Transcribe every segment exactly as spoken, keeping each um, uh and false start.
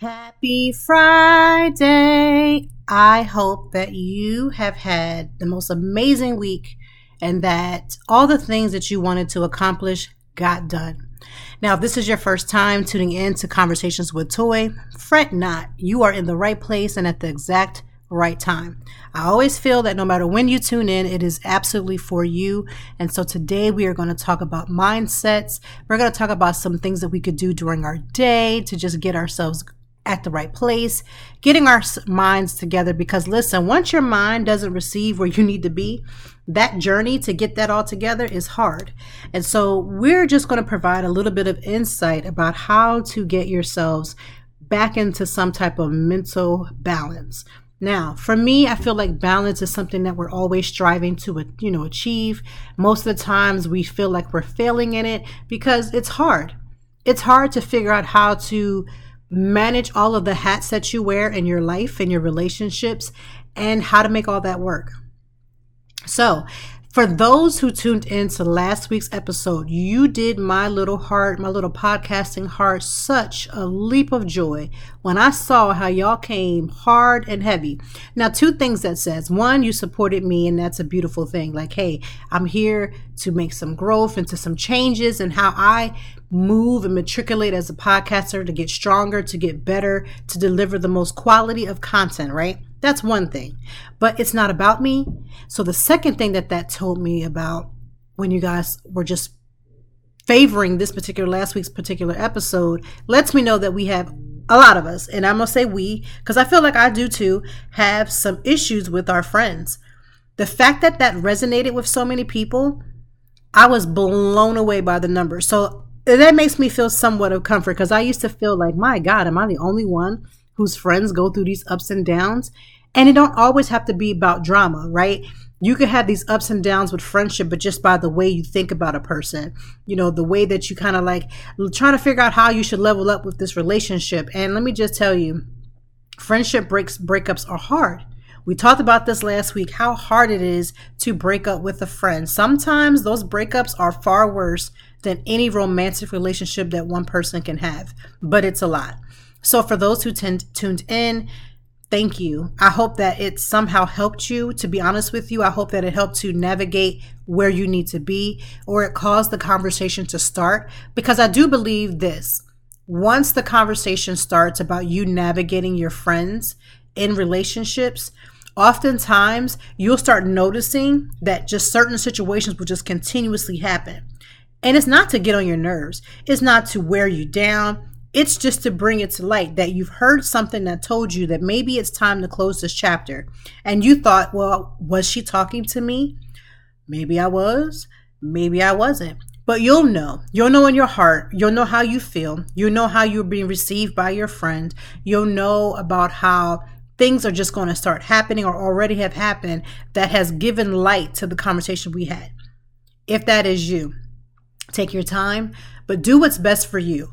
Happy Friday! I hope that you have had the most amazing week and that all the things that you wanted to accomplish got done. Now, if this is your first time tuning in to Conversations with Toy, fret not. You are in the right place and at the exact right time. I always feel that no matter when you tune in, it is absolutely for you. And so today we are going to talk about mindsets. We're going to talk about some things that we could do during our day to just get ourselves at the right place, getting our minds together, because listen, once your mind doesn't receive where you need to be, that journey to get that all together is hard. And so we're just going to provide a little bit of insight about how to get yourselves back into some type of mental balance. Now, for me, I feel like balance is something that we're always striving to, you know, achieve. Most of the times we feel like we're failing in it because it's hard. It's hard to figure out how to manage all of the hats that you wear in your life and your relationships and how to make all that work. So for those who tuned into last week's episode, you did my little heart, my little podcasting heart, such a leap of joy when I saw how y'all came hard and heavy. Now, two things that says. One, you supported me, and that's a beautiful thing. Like, hey, I'm here to make some growth and to some changes and how I move and matriculate as a podcaster to get stronger, to get better, to deliver the most quality of content, right? That's one thing, but it's not about me. So the second thing that that told me about when you guys were just favoring this particular last week's particular episode lets me know that we have a lot of us, and I'm going to say we, because I feel like I do too, have some issues with our friends. The fact that that resonated with so many people, I was blown away by the numbers. So that makes me feel somewhat of comfort, because I used to feel like, my God, am I the only one whose friends go through these ups and downs? And it don't always have to be about drama, right? You could have these ups and downs with friendship, but just by the way you think about a person, you know, the way that you kind of like trying to figure out how you should level up with this relationship. And let me just tell you, friendship breaks, breakups are hard. We talked about this last week, how hard it is to break up with a friend. Sometimes those breakups are far worse than any romantic relationship that one person can have, but it's a lot. So for those who t- tuned in, thank you. I hope that it somehow helped you. To be honest with you, I hope that it helped you navigate where you need to be, or it caused the conversation to start, because I do believe this. Once the conversation starts about you navigating your friends in relationships, oftentimes you'll start noticing that just certain situations will just continuously happen. And it's not to get on your nerves. It's not to wear you down. It's just to bring it to light that you've heard something that told you that maybe it's time to close this chapter. And you thought, well, was she talking to me? Maybe I was, maybe I wasn't. But you'll know. You'll know in your heart. You'll know how you feel. You'll know how you're being received by your friend. You'll know about how things are just going to start happening or already have happened that has given light to the conversation we had. If that is you, take your time, but do what's best for you.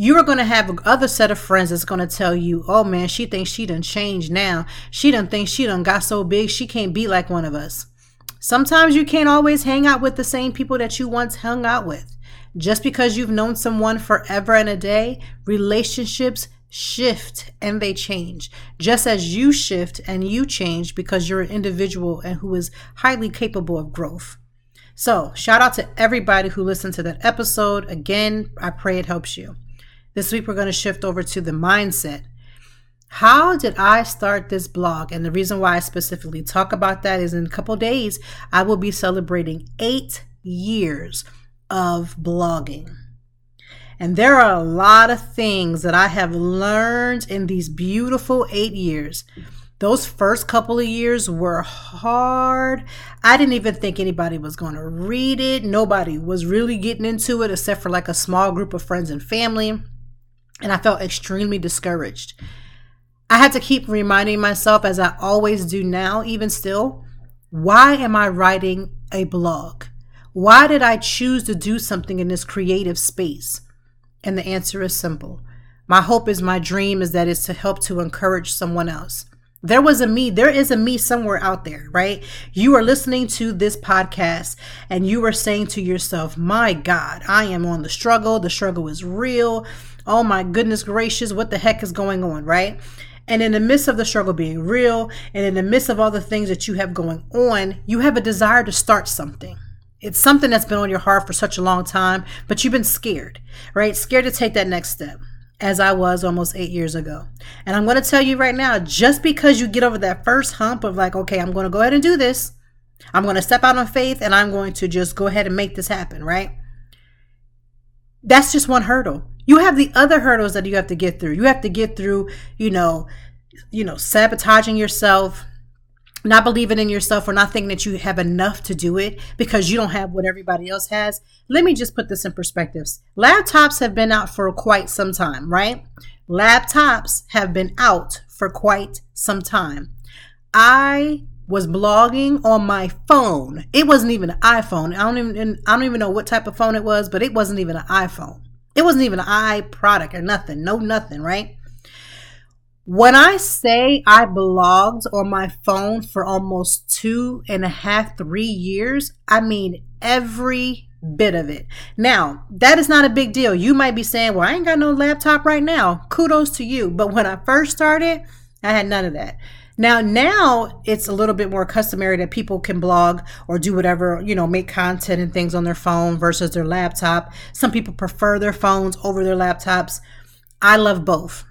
You are going to have another set of friends that's going to tell you, oh man, she thinks she done changed now. She done thinks she done got so big, she can't be like one of us. Sometimes you can't always hang out with the same people that you once hung out with. Just because you've known someone forever and a day, relationships shift and they change. Just as you shift and you change, because you're an individual and who is highly capable of growth. So shout out to everybody who listened to that episode. Again, I pray it helps you. This week, we're going to shift over to the mindset. How did I start this blog? And the reason why I specifically talk about that is in a couple days, I will be celebrating eight years of blogging. And there are a lot of things that I have learned in these beautiful eight years. Those first couple of years were hard. I didn't even think anybody was going to read it. Nobody was really getting into it except for like a small group of friends and family. And I felt extremely discouraged. I had to keep reminding myself, as I always do now, even still, why am I writing a blog? Why did I choose to do something in this creative space? And the answer is simple. My hope is, my dream is that it's to help to encourage someone else. There was a me. There is a me somewhere out there, right? You are listening to this podcast and you are saying to yourself, my God, I am on the struggle. The struggle is real. Oh my goodness gracious, what the heck is going on, right? And in the midst of the struggle being real, and in the midst of all the things that you have going on, you have a desire to start something. It's something that's been on your heart for such a long time, but you've been scared, right? Scared to take that next step, as I was almost eight years ago. And I'm going to tell you right now, just because you get over that first hump of like, okay, I'm going to go ahead and do this. I'm going to step out on faith and I'm going to just go ahead and make this happen, right? That's just one hurdle. You have the other hurdles that you have to get through. You have to get through, you know, you know, sabotaging yourself, not believing in yourself, or not thinking that you have enough to do it because you don't have what everybody else has. Let me just put this in perspective. Laptops have been out for quite some time, right? Laptops have been out for quite some time. I was blogging on my phone. It wasn't even an iPhone. I don't even I don't even know what type of phone it was, but it wasn't even an iPhone. It wasn't even an iProduct or nothing. No nothing, right? When I say I blogged on my phone for almost two and a half, three years, I mean every bit of it. Now, that is not a big deal. You might be saying, well, I ain't got no laptop right now. Kudos to you. But when I first started, I had none of that. Now, now it's a little bit more customary that people can blog or do whatever, you know, make content and things on their phone versus their laptop. Some people prefer their phones over their laptops. I love both.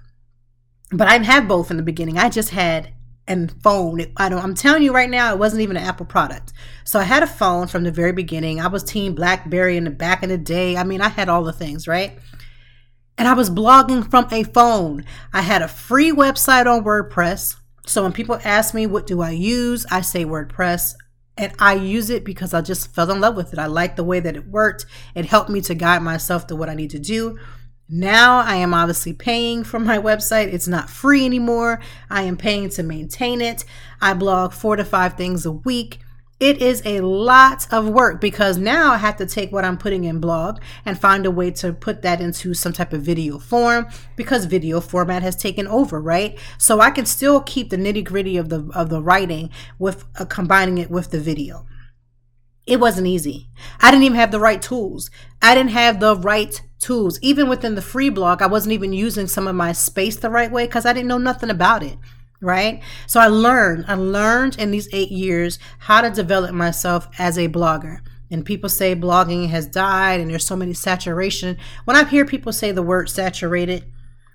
But I had both in the beginning. I just had a phone. I don't, I'm telling you right now, it wasn't even an Apple product. So I had a phone from the very beginning. I was team BlackBerry in the back in the day. I mean, I had all the things, right? And I was blogging from a phone. I had a free website on WordPress. So when people ask me, what do I use? I say WordPress. And I use it because I just fell in love with it. I liked the way that it worked. It helped me to guide myself to what I need to do. Now I am obviously paying for my website. It's not free anymore. I am paying to maintain it. I blog four to five things a week. It is a lot of work because now I have to take what I'm putting in blog and find a way to put that into some type of video form because video format has taken over, right? So I can still keep the nitty-gritty of the of the writing with uh, combining it with the video. It wasn't easy. I didn't even have the right tools. I didn't have the right tools. Even within the free blog, I wasn't even using some of my space the right way because I didn't know nothing about it, right? So I learned, I learned in these eight years how to develop myself as a blogger. And people say blogging has died and there's so many saturation. When I hear people say the word saturated,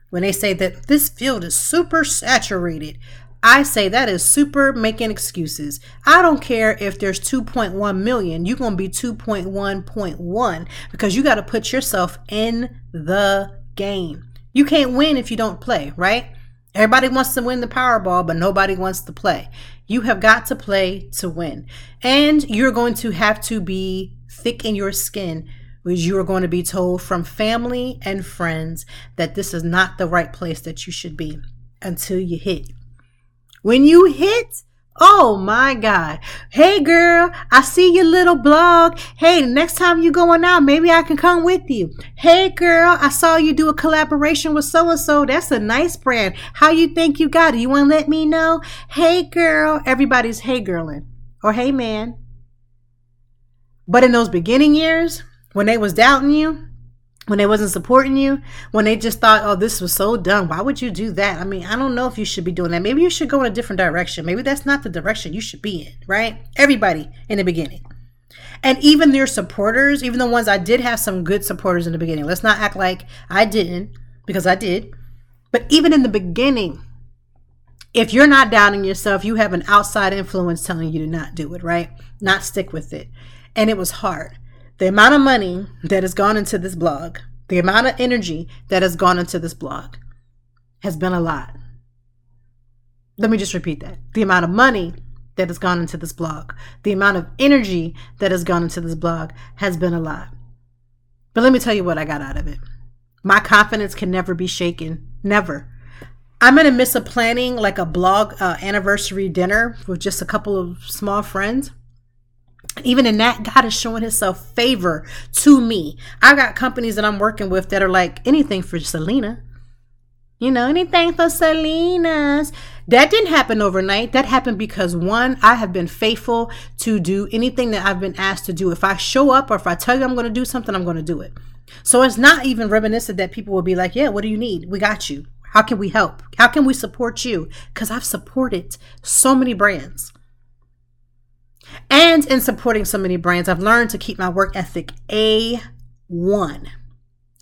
when they say that this field is super saturated, I say that is super making excuses. I don't care if there's two point one million, you're going to be two point one point one because you got to put yourself in the game. You can't win if you don't play, right? Everybody wants to win the Powerball, but nobody wants to play. You have got to play to win. And you're going to have to be thick in your skin, which you are going to be told from family and friends that this is not the right place that you should be until you hit. When you hit, oh my God. Hey girl, I see your little blog. Hey, the next time you going out, maybe I can come with you. Hey girl, I saw you do a collaboration with so-and-so. That's a nice brand. How you think you got it? You want to let me know? Hey girl, everybody's hey girling or hey man. But in those beginning years, when they was doubting you, when they wasn't supporting you, when they just thought, oh, this was so dumb. Why would you do that? I mean, I don't know if you should be doing that. Maybe you should go in a different direction. Maybe that's not the direction you should be in, right? Everybody in the beginning. And even their supporters, even the ones I did have some good supporters in the beginning. Let's not act like I didn't, because I did. But even in the beginning, if you're not doubting yourself, you have an outside influence telling you to not do it, right? Not stick with it. And it was hard. The amount of money that has gone into this blog, the amount of energy that has gone into this blog has been a lot. Let me just repeat that. The amount of money that has gone into this blog, the amount of energy that has gone into this blog has been a lot. But let me tell you what I got out of it. My confidence can never be shaken. Never. I'm going to miss a planning like a blog uh, anniversary dinner with just a couple of small friends. Even in that, God is showing himself favor to me. I've got companies that I'm working with that are like, anything for Selena. You know, anything for Selena's. That didn't happen overnight. That happened because, one, I have been faithful to do anything that I've been asked to do. If I show up or if I tell you I'm going to do something, I'm going to do it. So it's not even reminiscent that people will be like, yeah, what do you need? We got you. How can we help? How can we support you? Because I've supported so many brands. And in supporting so many brands, I've learned to keep my work ethic A one.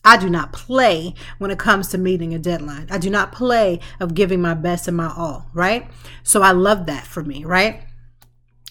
I do not play when it comes to meeting a deadline. I do not play of giving my best and my all, right? So I love that for me, right?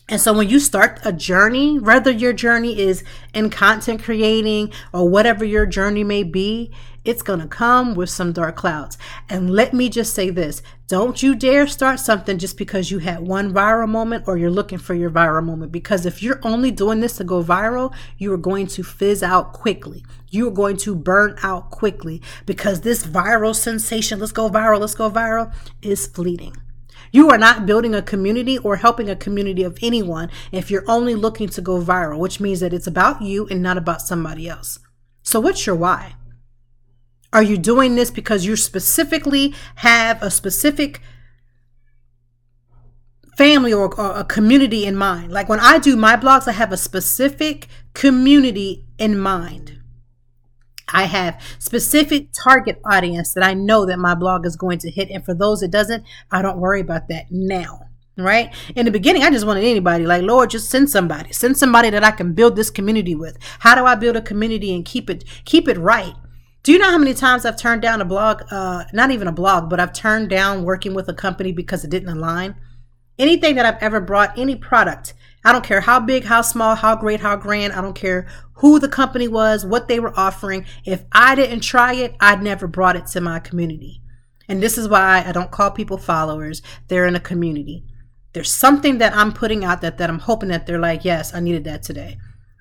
And so when you start a journey, whether your journey is in content creating or whatever your journey may be, it's going to come with some dark clouds. And let me just say this. Don't you dare start something just because you had one viral moment or you're looking for your viral moment. Because if you're only doing this to go viral, you are going to fizz out quickly. You are going to burn out quickly because this viral sensation, let's go viral, let's go viral, is fleeting. You are not building a community or helping a community of anyone if you're only looking to go viral, which means that it's about you and not about somebody else. So what's your why? Are you doing this because you specifically have a specific family or, or a community in mind? Like when I do my blogs, I have a specific community in mind. I have specific target audience that I know that my blog is going to hit. And for those that doesn't, I don't worry about that now, right? In the beginning, I just wanted anybody. Like, Lord, just send somebody. Send somebody that I can build this community with. How do I build a community and keep it keep it right? Do you know how many times I've turned down a blog, uh, not even a blog, but I've turned down working with a company because it didn't align? Anything that I've ever brought, any product, I don't care how big, how small, how great, how grand, I don't care who the company was, what they were offering. If I didn't try it, I'd never brought it to my community. And this is why I don't call people followers. They're in a community. There's something that I'm putting out that, that I'm hoping that they're like, yes, I needed that today.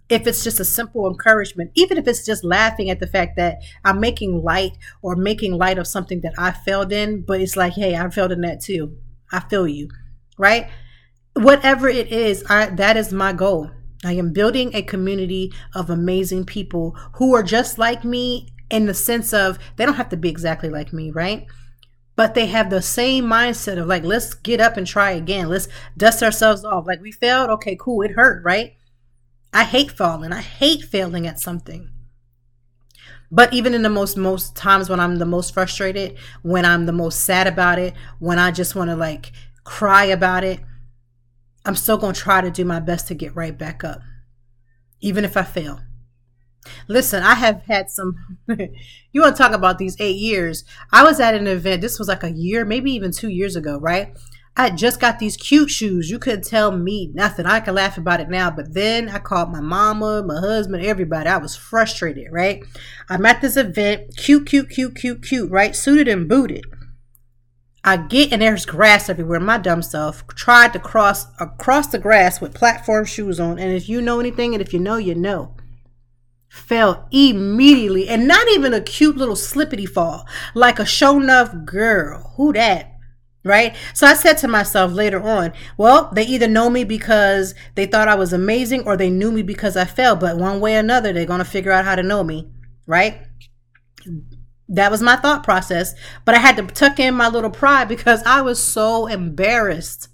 If it's just a simple encouragement, even if it's just laughing at the fact that I'm making light or making light of something that I failed in, but it's like, hey, I failed in that too. I feel you, right? Whatever it is, I, that is my goal. I am building a community of amazing people who are just like me in the sense of they don't have to be exactly like me, right? But they have the same mindset of like, let's get up and try again. Let's dust ourselves off. Like we failed. Okay, cool. It hurt, right? I hate falling. I hate failing at something. But even in the most, most times when I'm the most frustrated, when I'm the most sad about it, when I just want to like cry about it, I'm still going to try to do my best to get right back up, even if I fail. Listen, I have had some, you want to talk about these eight years. I was at an event. This was like a year, maybe even two years ago, right? I just got these cute shoes. You couldn't tell me nothing. I can laugh about it now. But then I called my mama, my husband, everybody. I was frustrated, right? I'm at this event, cute, cute, cute, cute, cute, right? Suited and booted. I get, and there's grass everywhere. My dumb self tried to cross across the grass with platform shoes on. And if you know anything, and if you know, you know. Fell immediately. And not even a cute little slippity fall. Like a show enough girl. Who that? Right? So I said to myself later on, well, they either know me because they thought I was amazing or they knew me because I fell. But one way or another, they're going to figure out how to know me. Right? That was my thought process, but I had to tuck in my little pride because I was so embarrassed.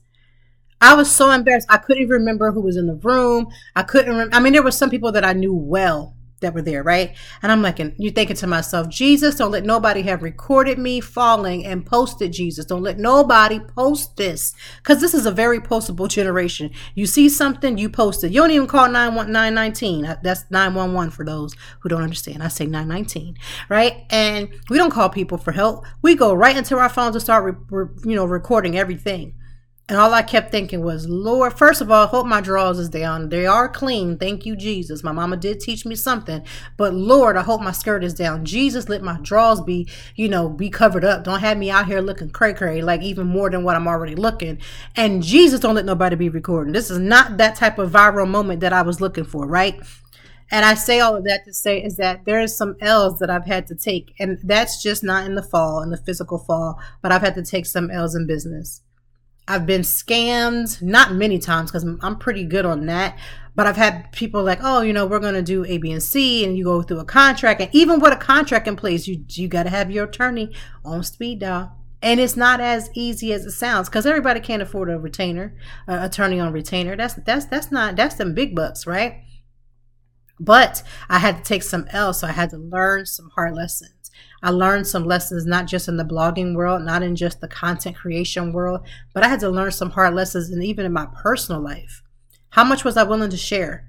I was so embarrassed. I couldn't even remember who was in the room. I couldn't remember. I mean, there were some people that I knew well that were there, right? And I'm like, and you're thinking to myself, Jesus, don't let nobody have recorded me falling and posted Jesus. Don't let nobody post this because this is a very postable generation. You see something, you post it. You don't even call nine one nine one nine. That's nine one one for those who don't understand. I say nine one nine, right? And we don't call people for help. We go right into our phones and start, re- re- you know, recording everything. And all I kept thinking was, Lord, first of all, I hope my drawers is down. They are clean. Thank you, Jesus. My mama did teach me something. But Lord, I hope my skirt is down. Jesus, let my drawers be, you know, be covered up. Don't have me out here looking cray-cray, like even more than what I'm already looking. And Jesus, don't let nobody be recording. This is not that type of viral moment that I was looking for, right? And I say all of that to say is that there is some L's that I've had to take. And that's just not in the fall, in the physical fall, but I've had to take some L's in business. I've been scammed, not many times because I'm pretty good on that, but I've had people like, oh, you know, we're going to do A, B, and C, and you go through a contract. And even with a contract in place, you you got to have your attorney on speed dial. And it's not as easy as it sounds because everybody can't afford a retainer, uh, attorney on retainer. That's that's that's not, that's them big bucks, right? But I had to take some L's, so I had to learn some hard lessons. I learned some lessons, not just in the blogging world, not in just the content creation world, but I had to learn some hard lessons and even in my personal life. How much was I willing to share?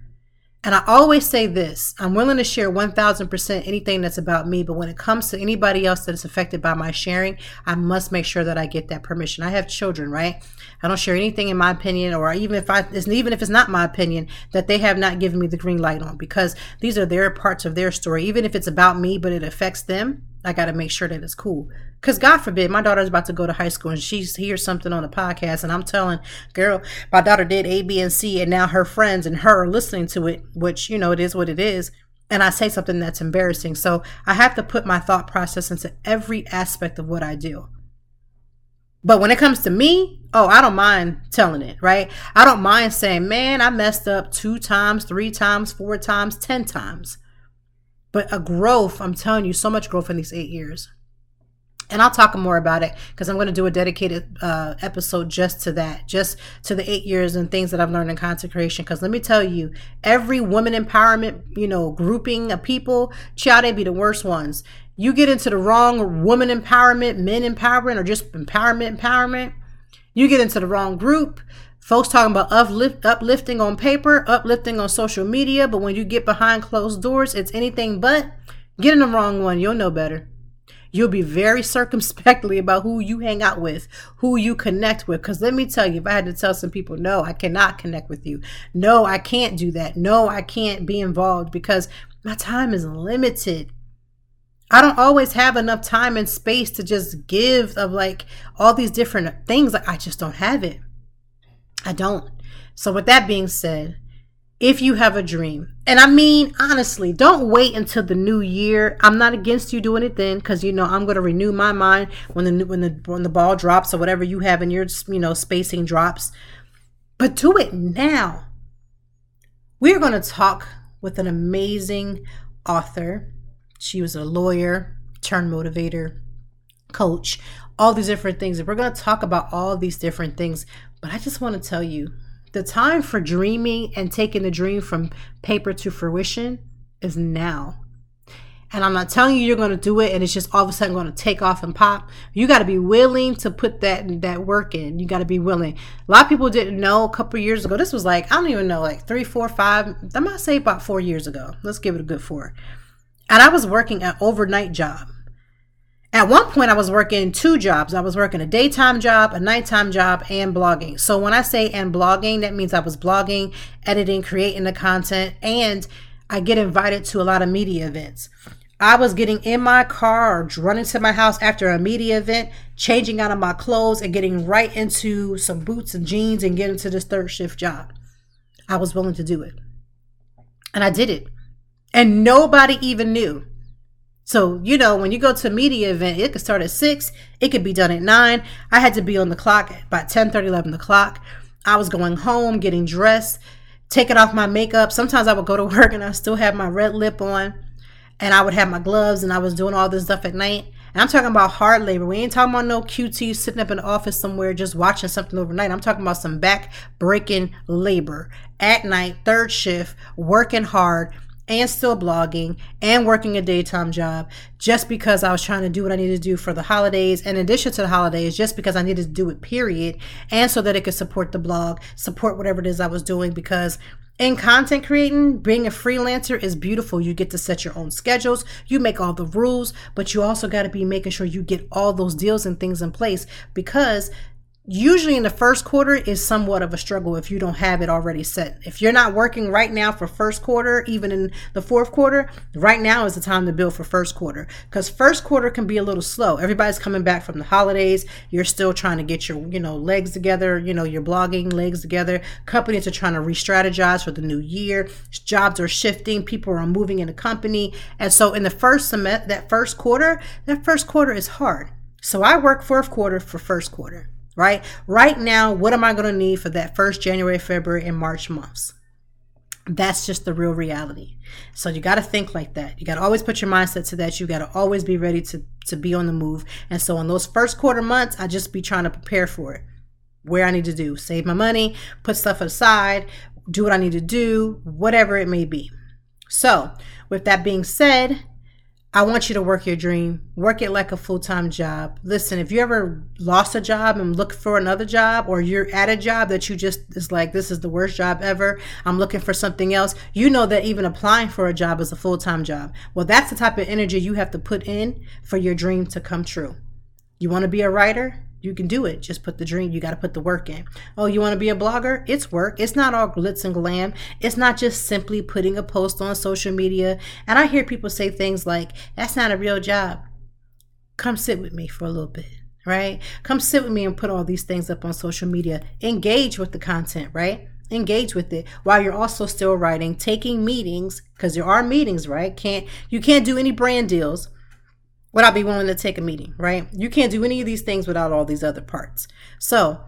And I always say this, I'm willing to share one thousand percent anything that's about me, but when it comes to anybody else that is affected by my sharing, I must make sure that I get that permission. I have children, right? I don't share anything in my opinion, or even if I, even if it's not my opinion, that they have not given me the green light on, because these are their parts of their story. Even if it's about me, but it affects them, I got to make sure that it's cool. Because God forbid, my daughter's about to go to high school and she hears something on the podcast and I'm telling, girl, my daughter did A, B, and C, and now her friends and her are listening to it, which, you know, it is what it is. And I say something that's embarrassing. So I have to put my thought process into every aspect of what I do. But when it comes to me, oh, I don't mind telling it, right? I don't mind saying, man, I messed up two times, three times, four times, ten times. But a growth, I'm telling you, so much growth in these eight years. And I'll talk more about it because I'm going to do a dedicated uh, episode just to that, just to the eight years and things that I've learned in content creation. Because let me tell you, every woman empowerment, you know, grouping of people, child, they be the worst ones. You get into the wrong woman empowerment, men empowerment, or just empowerment, empowerment. You get into the wrong group. Folks talking about uplift, uplifting on paper, uplifting on social media. But when you get behind closed doors, it's anything but. Get in the wrong one. You'll know better. You'll be very circumspectly about who you hang out with, who you connect with. Because let me tell you, if I had to tell some people, no, I cannot connect with you. No, I can't do that. No, I can't be involved because my time is limited. I don't always have enough time and space to just give of like all these different things. Like I just don't have it. I don't. So with that being said, if you have a dream, and I mean, honestly, don't wait until the new year. I'm not against you doing it then, because, you know, I'm going to renew my mind when the new, when the when the ball drops or whatever you have in your, you know, spacing drops. But do it now. We're going to talk with an amazing author. She was a lawyer, turned motivator, coach, all these different things. And we're going to talk about all these different things. But I just want to tell you, the time for dreaming and taking the dream from paper to fruition is now. And I'm not telling you you're going to do it and it's just all of a sudden going to take off and pop. You got to be willing to put that that work in. You got to be willing. A lot of people didn't know a couple years ago. This was like, I don't even know, like three, four, five. I'm going to say about four years ago. Let's give it a good four. And I was working an overnight job. At one point, I was working two jobs. I was working a daytime job, a nighttime job, and blogging. So when I say and blogging, that means I was blogging, editing, creating the content, and I get invited to a lot of media events. I was getting in my car or running to my house after a media event, changing out of my clothes and getting right into some boots and jeans and getting to this third shift job. I was willing to do it. And I did it. And nobody even knew. So, you know, when you go to a media event, it could start at six. It could be done at nine. I had to be on the clock by ten thirty, eleven o'clock. I was going home, getting dressed, taking off my makeup. Sometimes I would go to work and I still have my red lip on and I would have my gloves and I was doing all this stuff at night. And I'm talking about hard labor. We ain't talking about no Q T sitting up in the office somewhere just watching something overnight. I'm talking about some back-breaking labor at night, third shift, working hard, and still blogging and working a daytime job just because I was trying to do what I needed to do for the holidays. In addition to the holidays, just because I needed to do it, period. And so that it could support the blog, support whatever it is I was doing, because in content creating, being a freelancer is beautiful. You get to set your own schedules. You make all the rules, but you also got to be making sure you get all those deals and things in place, because usually in the first quarter is somewhat of a struggle if you don't have it already set. If you're not working right now for first quarter, even in the fourth quarter, right now is the time to build for first quarter, because first quarter can be a little slow. Everybody's coming back from the holidays. You're still trying to get your, you know, legs together, you know, your blogging legs together. Companies are trying to re-strategize for the new year. Jobs are shifting. People are moving in the company. And so in the first semester, that first quarter, that first quarter is hard. So I work fourth quarter for first quarter. Right? Right now, what am I going to need for that first January, February, and March months? That's just the real reality. So you got to think like that. You got to always put your mindset to that. You got to always be ready to, to be on the move. And so in those first quarter months, I just be trying to prepare for it. Where I need to do, save my money, put stuff aside, do what I need to do, whatever it may be. So with that being said, I want you to work your dream, work it like a full-time job. Listen, if you ever lost a job and look for another job, or you're at a job that you just is like, this is the worst job ever, I'm looking for something else, you know that even applying for a job is a full-time job. Well, that's the type of energy you have to put in for your dream to come true. You want to be a writer? You can do it. Just put the dream. You got to put the work in. Oh, you want to be a blogger? It's work. It's not all glitz and glam. It's not just simply putting a post on social media. And I hear people say things like, that's not a real job. Come sit with me for a little bit, right? Come sit with me and put all these things up on social media. Engage with the content, right? Engage with it while you're also still writing, taking meetings, because there are meetings, right? Can't, you can't do any brand deals without be willing to take a meeting, right? You can't do any of these things without all these other parts. So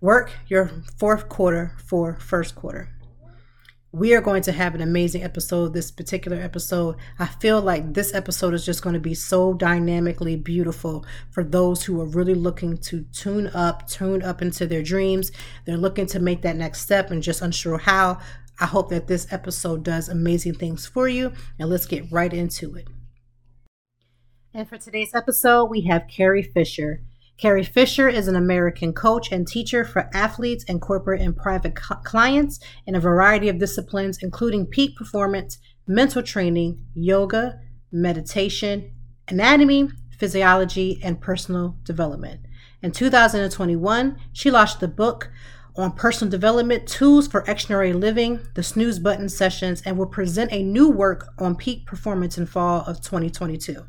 work your fourth quarter for first quarter. We are going to have an amazing episode, this particular episode. I feel like this episode is just going to be so dynamically beautiful for those who are really looking to tune up, tune up into their dreams. They're looking to make that next step and just unsure how. I hope that this episode does amazing things for you. And let's get right into it. And for today's episode, we have Carrie Fisher. Carrie Fisher is an American coach and teacher for athletes and corporate and private co- clients in a variety of disciplines, including peak performance, mental training, yoga, meditation, anatomy, physiology, and personal development. In two thousand twenty-one, she launched the book on personal development, Tools for Extraordinary Living, the Snooze Button Sessions, and will present a new work on peak performance in fall of twenty twenty-two.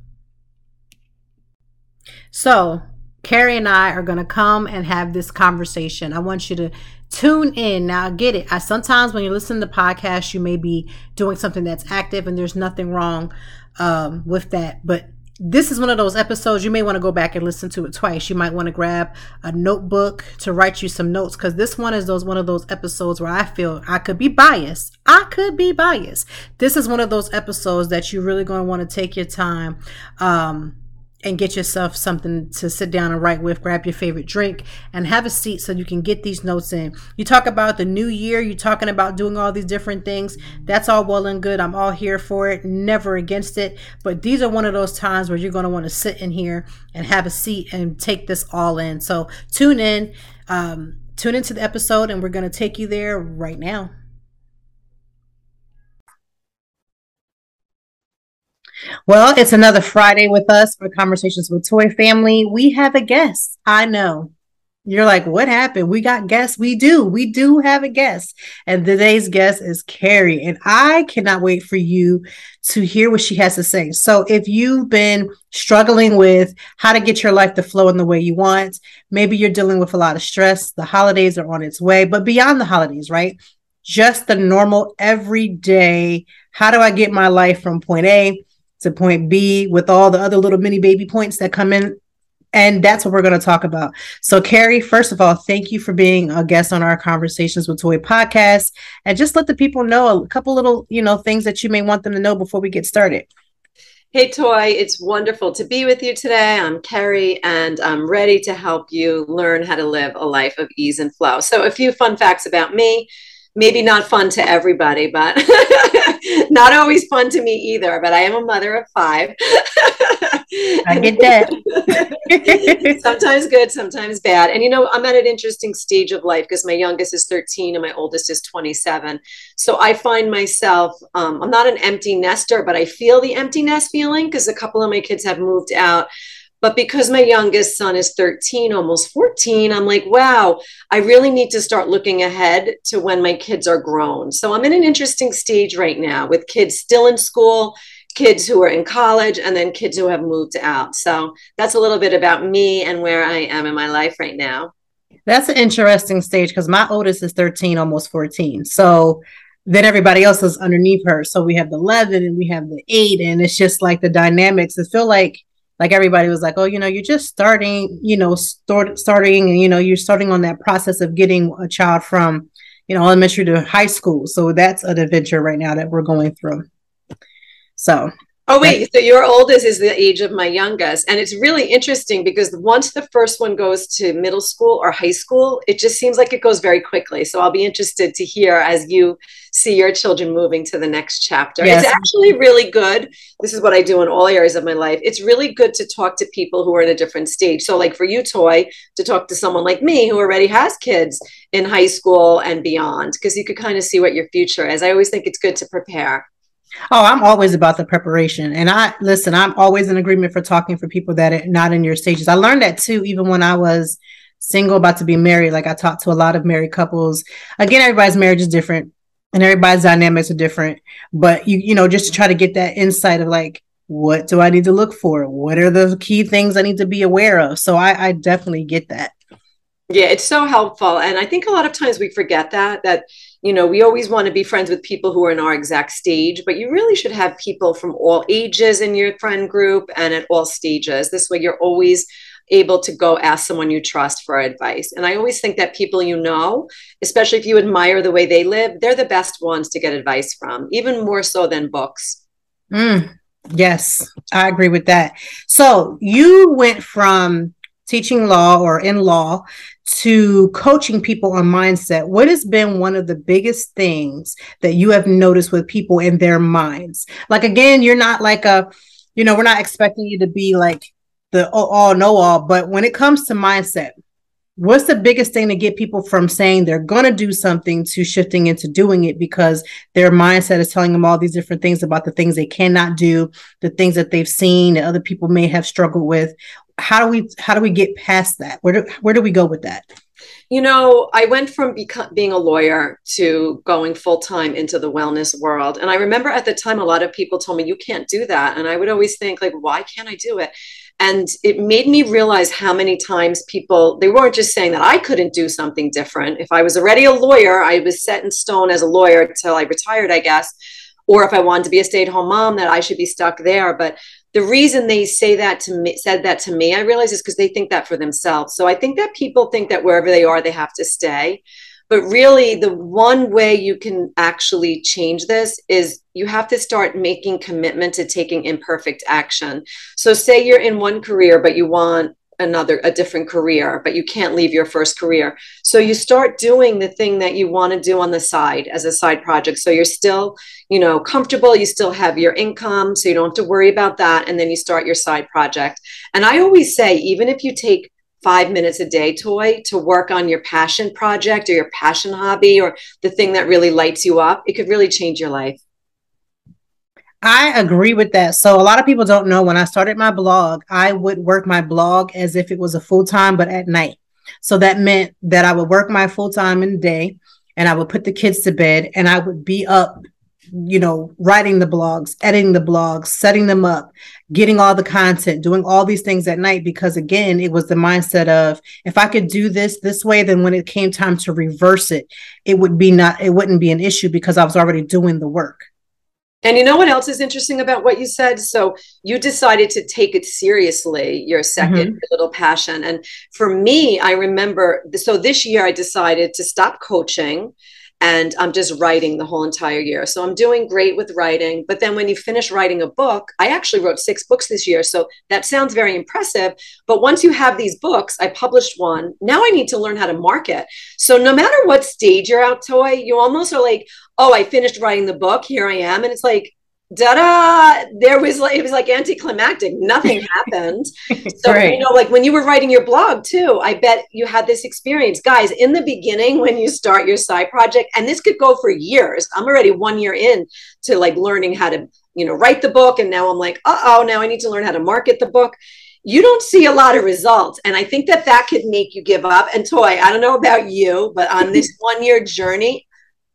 So Carrie and I are going to come and have this conversation. I want you to tune in. Now, I get it. I sometimes when you listen to podcasts, you may be doing something that's active, and there's nothing wrong um, with that. But this is one of those episodes you may want to go back and listen to it twice. You might want to grab a notebook to write you some notes, because this one is those one of those episodes where I feel I could be biased. I could be biased. This is one of those episodes that you're really going to want to take your time um and get yourself something to sit down and write with, grab your favorite drink, and have a seat so you can get these notes in. You talk about the new year, you're talking about doing all these different things. That's all well and good. I'm all here for it, never against it. But these are one of those times where you're going to want to sit in here and have a seat and take this all in. So tune in, um, tune into the episode, and we're going to take you there right now. Well, it's another Friday with us for Conversations with Toy Family. We have a guest. I know. You're like, what happened? We got guests. We do. We do have a guest. And today's guest is Carrie. And I cannot wait for you to hear what she has to say. So if you've been struggling with how to get your life to flow in the way you want, maybe you're dealing with a lot of stress. The holidays are on its way, but beyond the holidays, right? Just the normal everyday. How do I get my life from point A to point B with all the other little mini baby points that come in? And that's what we're going to talk about. So Carrie, first of all, thank you for being a guest on our Conversations with Toy podcast, and just let the people know a couple little, you know, things that you may want them to know before we get started. Hey Toy, it's wonderful to be with you today. I'm Carrie, and I'm ready to help you learn how to live a life of ease and flow. So a few fun facts about me. Maybe not fun to everybody, but not always fun to me either, but I am a mother of five. I get that. Sometimes good, sometimes bad. And you know, I'm at an interesting stage of life because my youngest is thirteen and my oldest is twenty-seven. So I find myself, um, I'm not an empty nester, but I feel the empty nest feeling because a couple of my kids have moved out. But because my youngest son is thirteen, almost fourteen, I'm like, wow, I really need to start looking ahead to when my kids are grown. So I'm in an interesting stage right now with kids still in school, kids who are in college, and then kids who have moved out. So that's a little bit about me and where I am in my life right now. That's an interesting stage because my oldest is thirteen, almost fourteen. So then everybody else is underneath her. So we have the eleven and we have the eight, and it's just like the dynamics. It feel like Like everybody was like, oh, you know, you're just starting, you know, start, starting, and, you know, you're starting on that process of getting a child from, you know, elementary to high school. So that's an adventure right now that we're going through. So. Oh, wait. So your oldest is the age of my youngest. And it's really interesting because once the first one goes to middle school or high school, it just seems like it goes very quickly. So I'll be interested to hear as you see your children moving to the next chapter. Yes. It's actually really good. This is what I do in all areas of my life. It's really good to talk to people who are in a different stage. So like for you, Toy, to talk to someone like me who already has kids in high school and beyond, because you could kind of see what your future is. I always think it's good to prepare. Oh, I'm always about the preparation. And I listen, I'm always in agreement for talking for people that are not in your stages. I learned that too, even when I was single, about to be married. Like I talked to a lot of married couples. Again, everybody's marriage is different and everybody's dynamics are different. But, you you know, just to try to get that insight of like, what do I need to look for? What are the key things I need to be aware of? So I, I definitely get that. Yeah, it's so helpful. And I think a lot of times we forget that, that, you know, we always want to be friends with people who are in our exact stage, but you really should have people from all ages in your friend group and at all stages. This way, you're always able to go ask someone you trust for advice. And I always think that people, you know, especially if you admire the way they live, they're the best ones to get advice from, even more so than books. Mm, yes, I agree with that. So you went from teaching law or in law to coaching people on mindset. What has been one of the biggest things that you have noticed with people in their minds? Like, again, you're not like a, you know, we're not expecting you to be like the all know all, but when it comes to mindset, what's the biggest thing to get people from saying they're going to do something to shifting into doing it because their mindset is telling them all these different things about the things they cannot do, the things that they've seen that other people may have struggled with? How do we how do we get past that? Where do where do we go with that? You know, I went from beco- being a lawyer to going full time into the wellness world. And I remember at the time, a lot of people told me, you can't do that. And I would always think like, why can't I do it? And it made me realize how many times people, they weren't just saying that I couldn't do something different. If I was already a lawyer, I was set in stone as a lawyer until I retired, I guess. Or if I wanted to be a stay-at-home mom, that I should be stuck there. But the reason they say that to me, said that to me, I realize is because they think that for themselves. So I think that people think that wherever they are, they have to stay. But really, the one way you can actually change this is you have to start making commitment to taking imperfect action. So say you're in one career, but you want another, a different career, but you can't leave your first career. So you start doing the thing that you want to do on the side as a side project. So you're still, you know, comfortable, you still have your income, so you don't have to worry about that. And then you start your side project. And I always say, even if you take five minutes a day, Toy, to work on your passion project or your passion hobby or the thing that really lights you up, it could really change your life. I agree with that. So a lot of people don't know, when I started my blog, I would work my blog as if it was a full time, but at night. So that meant that I would work my full time in the day and I would put the kids to bed and I would be up, you know, writing the blogs, editing the blogs, setting them up, getting all the content, doing all these things at night. Because again, it was the mindset of, if I could do this this way, then when it came time to reverse it, it would be not, it wouldn't be an issue because I was already doing the work. And you know what else is interesting about what you said? So you decided to take it seriously, your second mm-hmm. little passion. And for me, I remember, so this year I decided to stop coaching. And I'm just writing the whole entire year. So I'm doing great with writing. But then when you finish writing a book, I actually wrote six books this year. So that sounds very impressive. But once you have these books, I published one. Now I need to learn how to market. So no matter what stage you're at, Toy, you almost are like, oh, I finished writing the book. Here I am. And it's like, da-da, there was like, it was like anticlimactic, nothing happened. So, right. You know, like when you were writing your blog too, I bet you had this experience, guys, in the beginning, when you start your side project, and this could go for years. I'm already one year in to like learning how to, you know, write the book. And now I'm like, uh-oh, now I need to learn how to market the book. you don't see a lot of results. And I think that that could make you give up. And Toy, I don't know about you, but on this one year journey,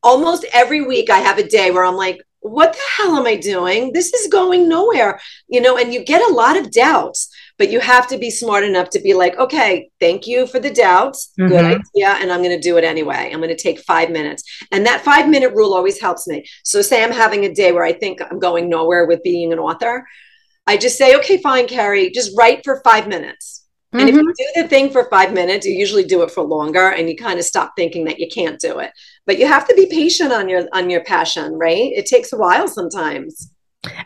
almost every week I have a day where I'm like, what the hell am I doing? This is going nowhere, you know, and you get a lot of doubts, but you have to be smart enough to be like, okay, thank you for the doubts. Mm-hmm. Good idea. And I'm going to do it anyway. I'm going to take five minutes. And that five minute rule always helps me. So say I'm having a day where I think I'm going nowhere with being an author. I just say, okay, fine, Carrie, just write for five minutes. Mm-hmm. And if you do the thing for five minutes, you usually do it for longer and you kind of stop thinking that you can't do it. But you have to be patient on your on your passion, right? It takes a while sometimes.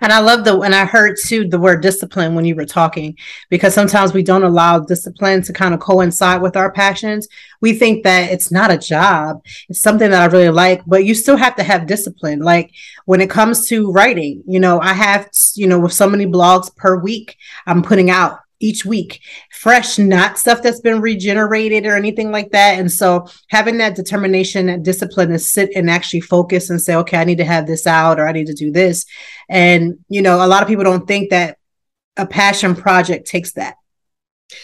And I love the, and I heard too the word discipline when you were talking, because sometimes we don't allow discipline to kind of coincide with our passions. We think that it's not a job. It's something that I really like, but you still have to have discipline. Like when it comes to writing, you know, I have, you know, with so many blogs per week, I'm putting out each week, fresh, not stuff that's been regenerated or anything like that. And so having that determination, that discipline to sit and actually focus and say, okay, I need to have this out, or I need to do this. And, you know, a lot of people don't think that a passion project takes that,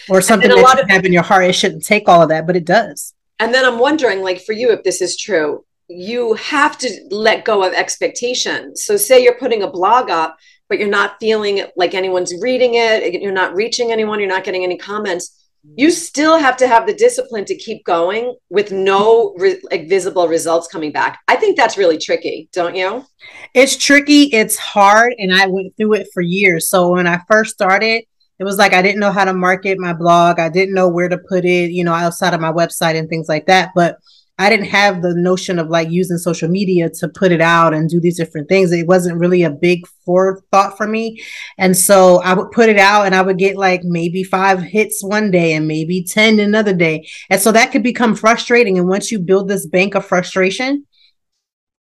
or something that you have in your heart. It shouldn't take all of that, but it does. And then I'm wondering, like for you, if this is true, you have to let go of expectation. So say you're putting a blog up, but you're not feeling like anyone's reading it. You're not reaching anyone. You're not getting any comments. You still have to have the discipline to keep going with no re- like visible results coming back. I think that's really tricky, don't you? It's tricky. It's hard. And I went through it for years. So when I first started, it was like, I didn't know how to market my blog. I didn't know where to put it, you know, outside of my website and things like that. But I didn't have the notion of like using social media to put it out and do these different things. It wasn't really a big forethought for me. And so I would put it out and I would get like maybe five hits one day and maybe ten another day. And so that could become frustrating. And once you build this bank of frustration,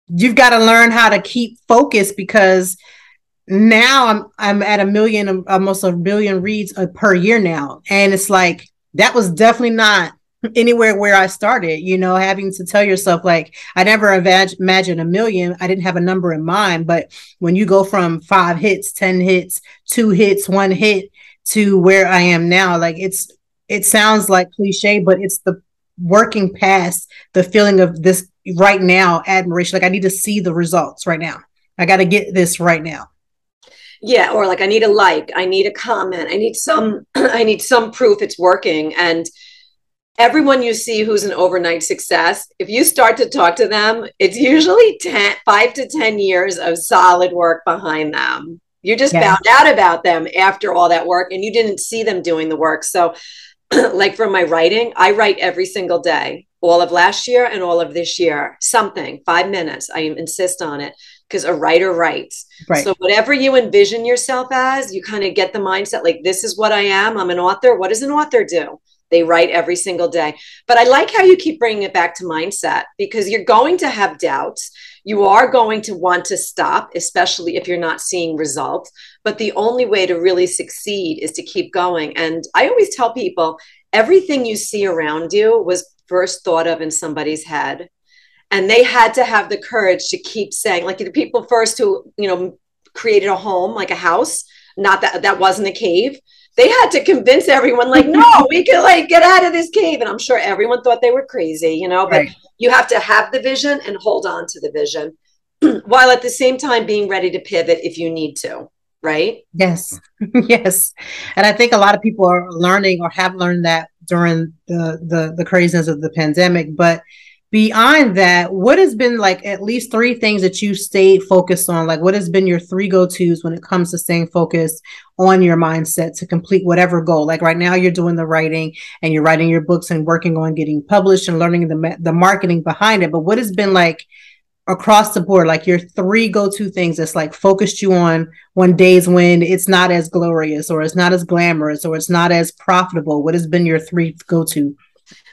you've got to learn how to keep focused, because now I'm I'm at a million, almost a billion reads per year now. And it's like, that was definitely not anywhere where I started, you know, having to tell yourself, like, I never imag- imagined a million. I didn't have a number in mind. But when you go from five hits, ten hits, two hits, one hit to where I am now, like it's, it sounds like cliche, but it's the working past the feeling of this right now admiration. Like I need to see the results right now. I got to get this right now. Yeah. Or like, I need a like, I need a comment. I need some, I need some proof it's working. And everyone you see who's an overnight success, if you start to talk to them, it's usually ten, five to ten years of solid work behind them. You just yes. found out about them after all that work and you didn't see them doing the work. So like for my writing, I write every single day, all of last year and all of this year, something, five minutes. I insist on it because a writer writes. Right. So whatever you envision yourself as, you kind of get the mindset like, this is what I am. I'm an author. What does an author do? They write every single day. But I like how you keep bringing it back to mindset, because you're going to have doubts. You are going to want to stop, especially if you're not seeing results. But the only way to really succeed is to keep going. And I always tell people, everything you see around you was first thought of in somebody's head. And they had to have the courage to keep saying, like the people first who, you know, created a home, like a house, not that that wasn't a cave. They had to convince everyone, like, no, we can like get out of this cave. And I'm sure everyone thought they were crazy, you know, but right. You have to have the vision and hold on to the vision while at the same time being ready to pivot if you need to. Right. Yes. Yes. And I think a lot of people are learning or have learned that during the, the, the craziness of the pandemic. But beyond that, what has been like at least three things that you stayed focused on? Like what has been your three go-tos when it comes to staying focused on your mindset to complete whatever goal? Like right now you're doing the writing and you're writing your books and working on getting published and learning the the marketing behind it. But what has been like across the board, like your three go-to things that's like focused you on on days when it's not as glorious or it's not as glamorous or it's not as profitable? What has been your three go-to?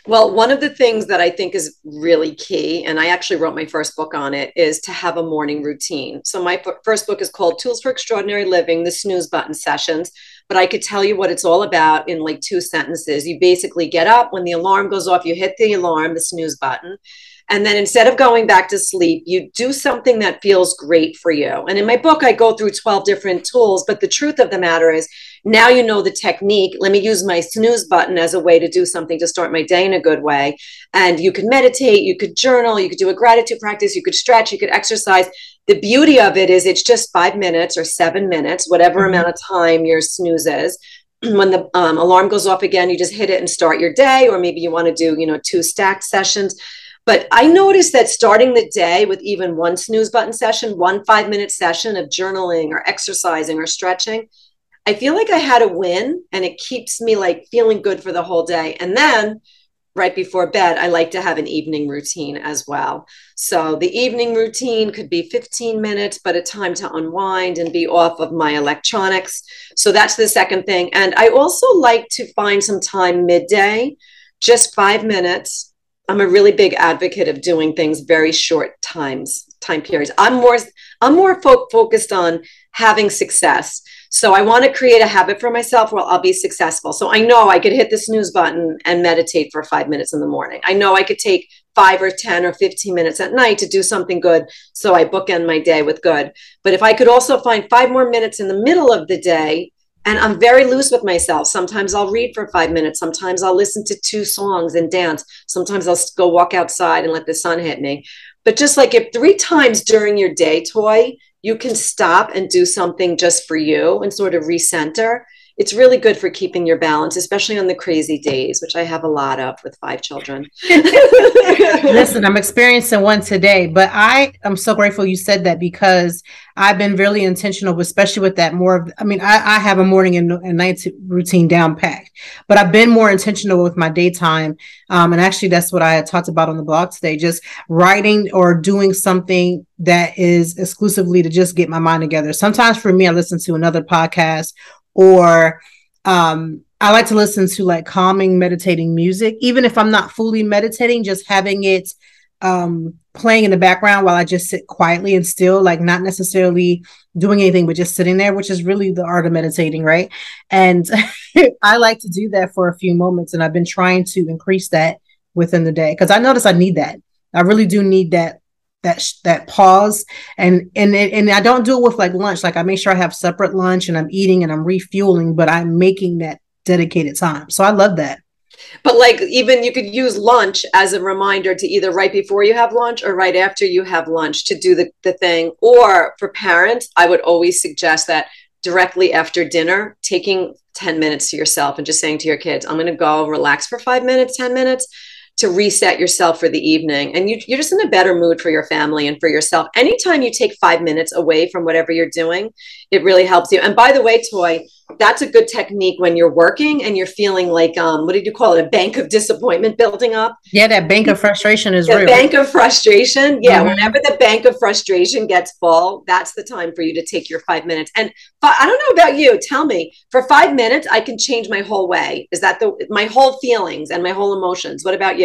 Well, one of the things that I think is really key, and I actually wrote my first book on it, is to have a morning routine. So my p- first book is called Tools for Extraordinary Living, the Snooze Button Sessions. But I could tell you what it's all about in like two sentences. You basically get up when the alarm goes off, you hit the alarm, the snooze button, And then instead of going back to sleep, you do something that feels great for you. And in my book, I go through twelve different tools, but the truth of the matter is, now you know the technique. Let me use my snooze button as a way to do something to start my day in a good way. And you could meditate, you could journal, you could do a gratitude practice, you could stretch, you could exercise. The beauty of it is it's just five minutes or seven minutes, whatever mm-hmm. amount of time your snooze is. When the um, alarm goes off again, you just hit it and start your day. Or maybe you want to do, you know, two stacked sessions. But I noticed that starting the day with even one snooze button session, one five minute session of journaling or exercising or stretching, I feel like I had a win, and it keeps me like feeling good for the whole day. And then right before bed, I like to have an evening routine as well. So the evening routine could be fifteen minutes, but a time to unwind and be off of my electronics. So that's the second thing. And I also like to find some time midday, just five minutes. I'm a really big advocate of doing things very short times, time periods. I'm more, I'm more fo- focused on having success. So I want to create a habit for myself where I'll be successful. So I know I could hit the snooze button and meditate for five minutes in the morning. I know I could take five or ten or fifteen minutes at night to do something good. So I bookend my day with good. But if I could also find five more minutes in the middle of the day, and I'm very loose with myself. Sometimes I'll read for five minutes. Sometimes I'll listen to two songs and dance. Sometimes I'll go walk outside and let the sun hit me. But just like if three times during your day, Toy, you can stop and do something just for you and sort of recenter, it's really good for keeping your balance, especially on the crazy days, which I have a lot of with five children. Listen, I'm experiencing one today, but I am so grateful you said that, because I've been really intentional, especially with that more of, I mean, I, I have a morning and, and night routine down packed, but I've been more intentional with my daytime. Um, and actually, that's what I had talked about on the blog today, just writing or doing something that is exclusively to just get my mind together. Sometimes for me, I listen to another podcast, or um, I like to listen to like calming, meditating music, even if I'm not fully meditating, just having it um, playing in the background while I just sit quietly and still, like not necessarily doing anything, but just sitting there, which is really the art of meditating, right? And I like to do that for a few moments. And I've been trying to increase that within the day, because I notice I need that. I really do need that. that sh- that pause. And, and, and I don't do it with like lunch. Like I make sure I have separate lunch and I'm eating and I'm refueling, but I'm making that dedicated time. So I love that. But like, even you could use lunch as a reminder to either right before you have lunch or right after you have lunch to do the, the thing. Or for parents, I would always suggest that directly after dinner, taking ten minutes to yourself and just saying to your kids, I'm going to go relax for five minutes, ten minutes. To reset yourself for the evening. And you, you're just in a better mood for your family and for yourself. Anytime you take five minutes away from whatever you're doing, it really helps you. And by the way, Toy, that's a good technique when you're working and you're feeling like, um, what did you call it? A bank of disappointment building up. Yeah. That bank of frustration is the real. Bank of frustration. Yeah. Mm-hmm. Whenever the bank of frustration gets full, that's the time for you to take your five minutes. And fi- I don't know about you. Tell me, for five minutes, I can change my whole way. Is that the, my whole feelings and my whole emotions? What about you?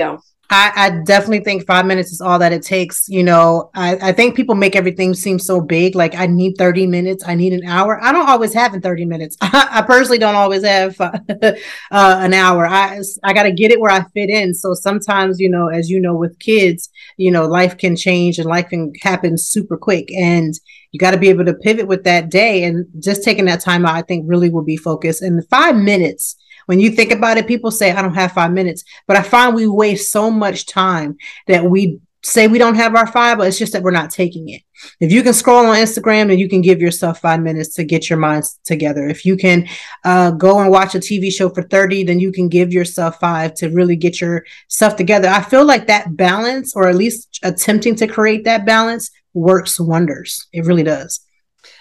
I, I definitely think five minutes is all that it takes. You know, I, I think people make everything seem so big. Like I need thirty minutes. I need an hour. I don't always have in thirty minutes. I, I personally don't always have uh, uh, an hour. I, I got to get it where I fit in. So sometimes, you know, as you know, with kids, you know, life can change and life can happen super quick. And you got to be able to pivot with that day. And just taking that time out, I think really will be focused. And the five minutes, when you think about it, people say, I don't have five minutes, but I find we waste so much time that we say we don't have our five, but it's just that we're not taking it. If you can scroll on Instagram and you can give yourself five minutes to get your minds together. If you can uh, go and watch a T V show for thirty, then you can give yourself five to really get yourself together. I feel like that balance, or at least attempting to create that balance, works wonders. It really does.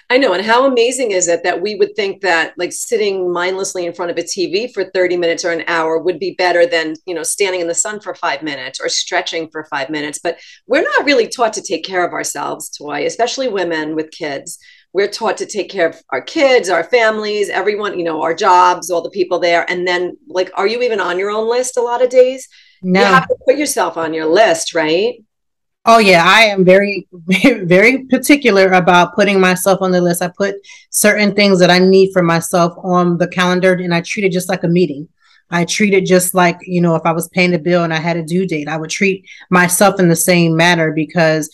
I know. And how amazing is it that we would think that like sitting mindlessly in front of a T V for thirty minutes or an hour would be better than, you know, standing in the sun for five minutes or stretching for five minutes. But we're not really taught to take care of ourselves, Toy, especially women with kids. We're taught to take care of our kids, our families, everyone, you know, our jobs, all the people there. And then like, are you even on your own list a lot of days? No. You have to put yourself on your list, right? Oh, yeah. I am very, very particular about putting myself on the list. I put certain things that I need for myself on the calendar, and I treat it just like a meeting. I treat it just like, you know, if I was paying a bill and I had a due date, I would treat myself in the same manner, because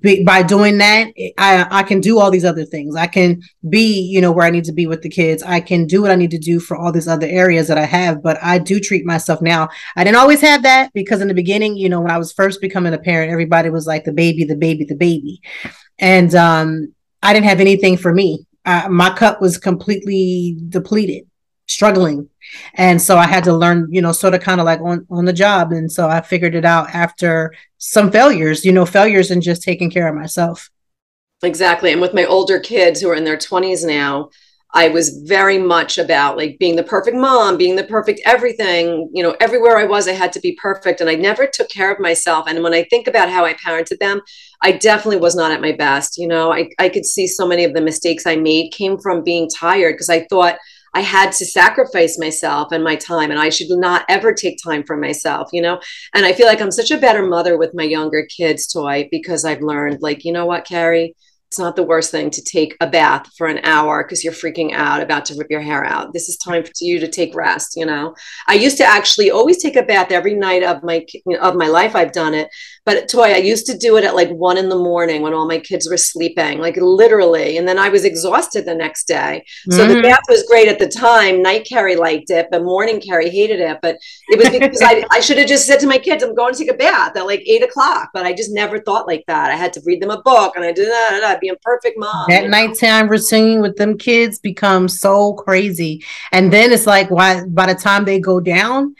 b- by doing that, I, I can do all these other things. I can be, you know, where I need to be with the kids. I can do what I need to do for all these other areas that I have, but I do treat myself now. I didn't always have that, because in the beginning, you know, when I was first becoming a parent, everybody was like the baby, the baby, the baby. And um, I didn't have anything for me. I, my cup was completely depleted, struggling. And so I had to learn, you know, sort of kind of like on, on the job. And so I figured it out after some failures, you know, failures and just taking care of myself. Exactly. And with my older kids who are in their twenties now, I was very much about like being the perfect mom, being the perfect everything, you know, everywhere I was, I had to be perfect. And I never took care of myself. And when I think about how I parented them, I definitely was not at my best. You know, I, I could see so many of the mistakes I made came from being tired, because I thought I had to sacrifice myself and my time, and I should not ever take time for myself, you know? And I feel like I'm such a better mother with my younger kids, Toy, because I've learned, like, you know what, Carrie, it's not the worst thing to take a bath for an hour because you're freaking out about to rip your hair out. This is time for you to take rest, you know? I used to actually always take a bath every night of my of my life. I've done it. But Toy, I used to do it at like one in the morning when all my kids were sleeping, like literally. And then I was exhausted the next day. So mm-hmm. the bath was great at the time. Night Carrie liked it, but morning Carrie hated it. But it was because I, I should have just said to my kids, I'm going to take a bath at like eight o'clock. But I just never thought like that. I had to read them a book, and I did that. that being perfect mom. That nighttime routine with them kids becomes so crazy. And then it's like, why by the time they go down,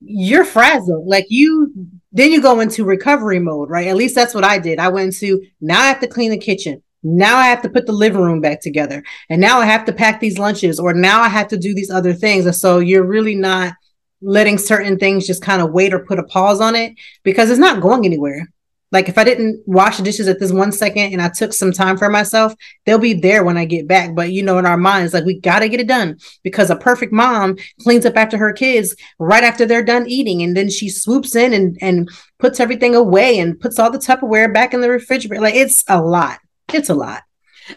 you're frazzled. Like you, then you go into recovery mode, right? At least that's what I did. I went into, now I have to clean the kitchen. Now I have to put the living room back together. And now I have to pack these lunches, or now I have to do these other things. And so you're really not letting certain things just kind of wait or put a pause on it, because it's not going anywhere. Like if I didn't wash the dishes at this one second and I took some time for myself, they'll be there when I get back. But, you know, in our minds, like we got to get it done, because a perfect mom cleans up after her kids right after they're done eating. And then she swoops in and, and puts everything away and puts all the Tupperware back in the refrigerator. Like it's a lot. It's a lot.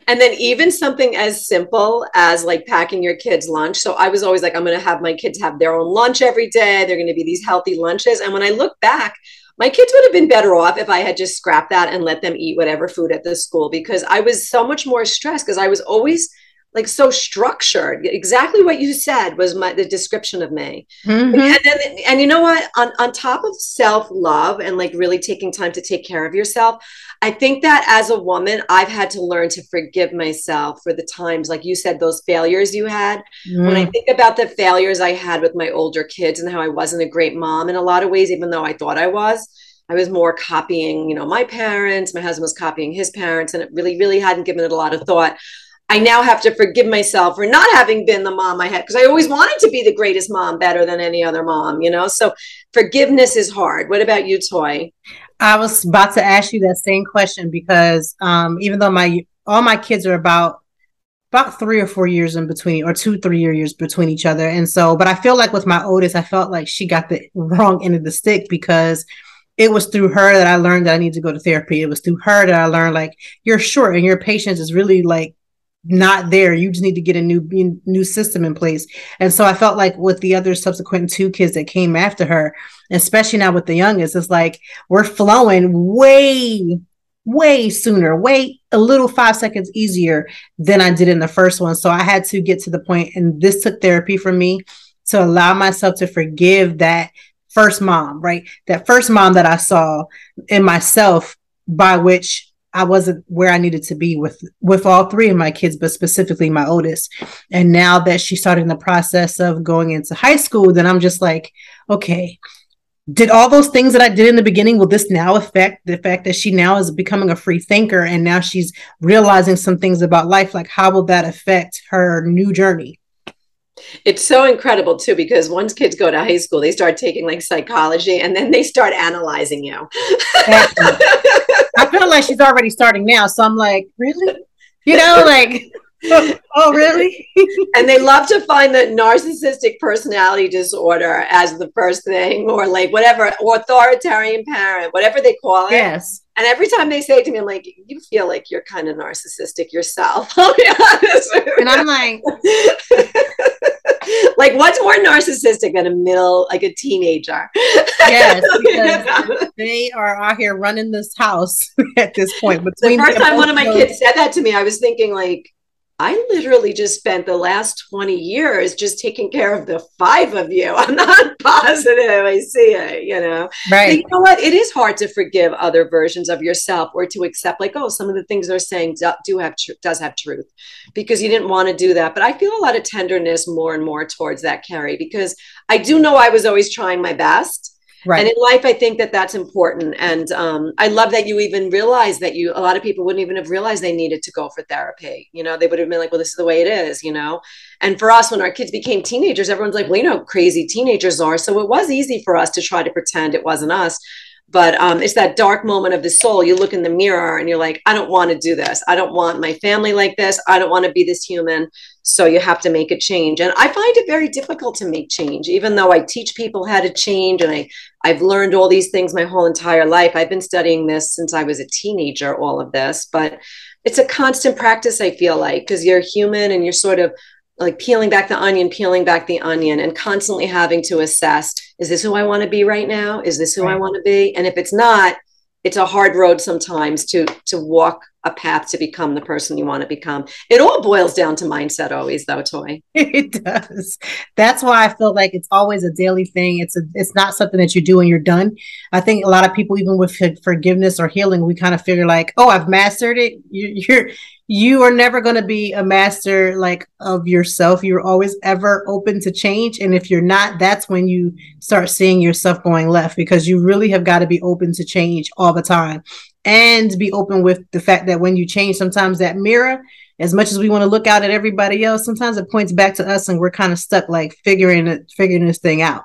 And then even something as simple as like packing your kids' lunch. So I was always like, I'm going to have my kids have their own lunch every day. They're going to be these healthy lunches. And when I look back, my kids would have been better off if I had just scrapped that and let them eat whatever food at the school, because I was so much more stressed, because I was always like so structured. Exactly what you said was my, the description of me. Mm-hmm. And, then, and you know what, on, on top of self-love and like really taking time to take care of yourself, I think that as a woman, I've had to learn to forgive myself for the times, like you said, those failures you had. Mm. When I think about the failures I had with my older kids and how I wasn't a great mom in a lot of ways, even though I thought I was, I was more copying, you know, my parents, my husband was copying his parents, and it really, really hadn't given it a lot of thought. I now have to forgive myself for not having been the mom I had, because I always wanted to be the greatest mom, better than any other mom, you know? So forgiveness is hard. What about you, Toy? I was about to ask you that same question, because um, even though my all my kids are about about three or four years in between, or two, three years between each other. And so, but I feel like with my oldest, I felt like she got the wrong end of the stick, because it was through her that I learned that I need to go to therapy. It was through her that I learned, like, you're short and your patience is really like not there. You just need to get a new new system in place. And so I felt like with the other subsequent two kids that came after her, especially now with the youngest, it's like we're flowing way, way sooner, way a little five seconds easier than I did in the first one. So I had to get to the point, and this took therapy for me, to allow myself to forgive that first mom, right? That first mom that I saw in myself, by which I wasn't where I needed to be with, with all three of my kids, but specifically my oldest. And now that she's starting the process of going into high school, then I'm just like, okay, did all those things that I did in the beginning, will this now affect the fact that she now is becoming a free thinker? And now she's realizing some things about life. Like, how will that affect her new journey? It's so incredible too, because once kids go to high school, they start taking like psychology, and then they start analyzing you. I feel like she's already starting now. So I'm like, really? You know, like, oh, really? And they love to find the narcissistic personality disorder as the first thing, or like whatever, authoritarian parent, whatever they call it. Yes. And every time they say it to me, I'm like, you feel like you're kind of narcissistic yourself. I'll be honest. And I'm like, Like, what's more narcissistic than a middle, like a teenager? Yes, because they are out here running this house at this point. Between the first time one of my kids said that to me, I was thinking, like, I literally just spent the last twenty years just taking care of the five of you. I'm not positive I see it, you know? Right. But you know what? It is hard to forgive other versions of yourself, or to accept, like, oh, some of the things they're saying do, do have tr- does have truth, because you didn't want to do that. But I feel a lot of tenderness more and more towards that, Carrie, because I do know I was always trying my best. Right. And in life, I think that that's important. And um, I love that you even realize that you, a lot of people wouldn't even have realized they needed to go for therapy. You know, they would have been like, well, this is the way it is, you know. And for us, when our kids became teenagers, everyone's like, well, you know how crazy teenagers are. So it was easy for us to try to pretend it wasn't us. But um, it's that dark moment of the soul. You look in the mirror and you're like, I don't want to do this. I don't want my family like this. I don't want to be this human. So you have to make a change. And I find it very difficult to make change, even though I teach people how to change. And I, I've learned all these things my whole entire life. I've been studying this since I was a teenager, all of this. But it's a constant practice, I feel like, because you're human and you're sort of like peeling back the onion, peeling back the onion, and constantly having to assess, is this who I want to be right now? Is this who right. I want to be? And if it's not, it's a hard road sometimes to, to walk a path to become the person you want to become. It all boils down to mindset always, though, Toy. It does. That's why I feel like it's always a daily thing. It's a, it's not something that you do and you're done. I think a lot of people, even with forgiveness or healing, we kind of figure like, oh, I've mastered it. You, you're, you are never going to be a master like of yourself. You're always ever open to change. And if you're not, that's when you start seeing yourself going left, because you really have got to be open to change all the time, and be open with the fact that when you change, sometimes that mirror, as much as we want to look out at everybody else, sometimes it points back to us and we're kind of stuck like figuring it, figuring this thing out.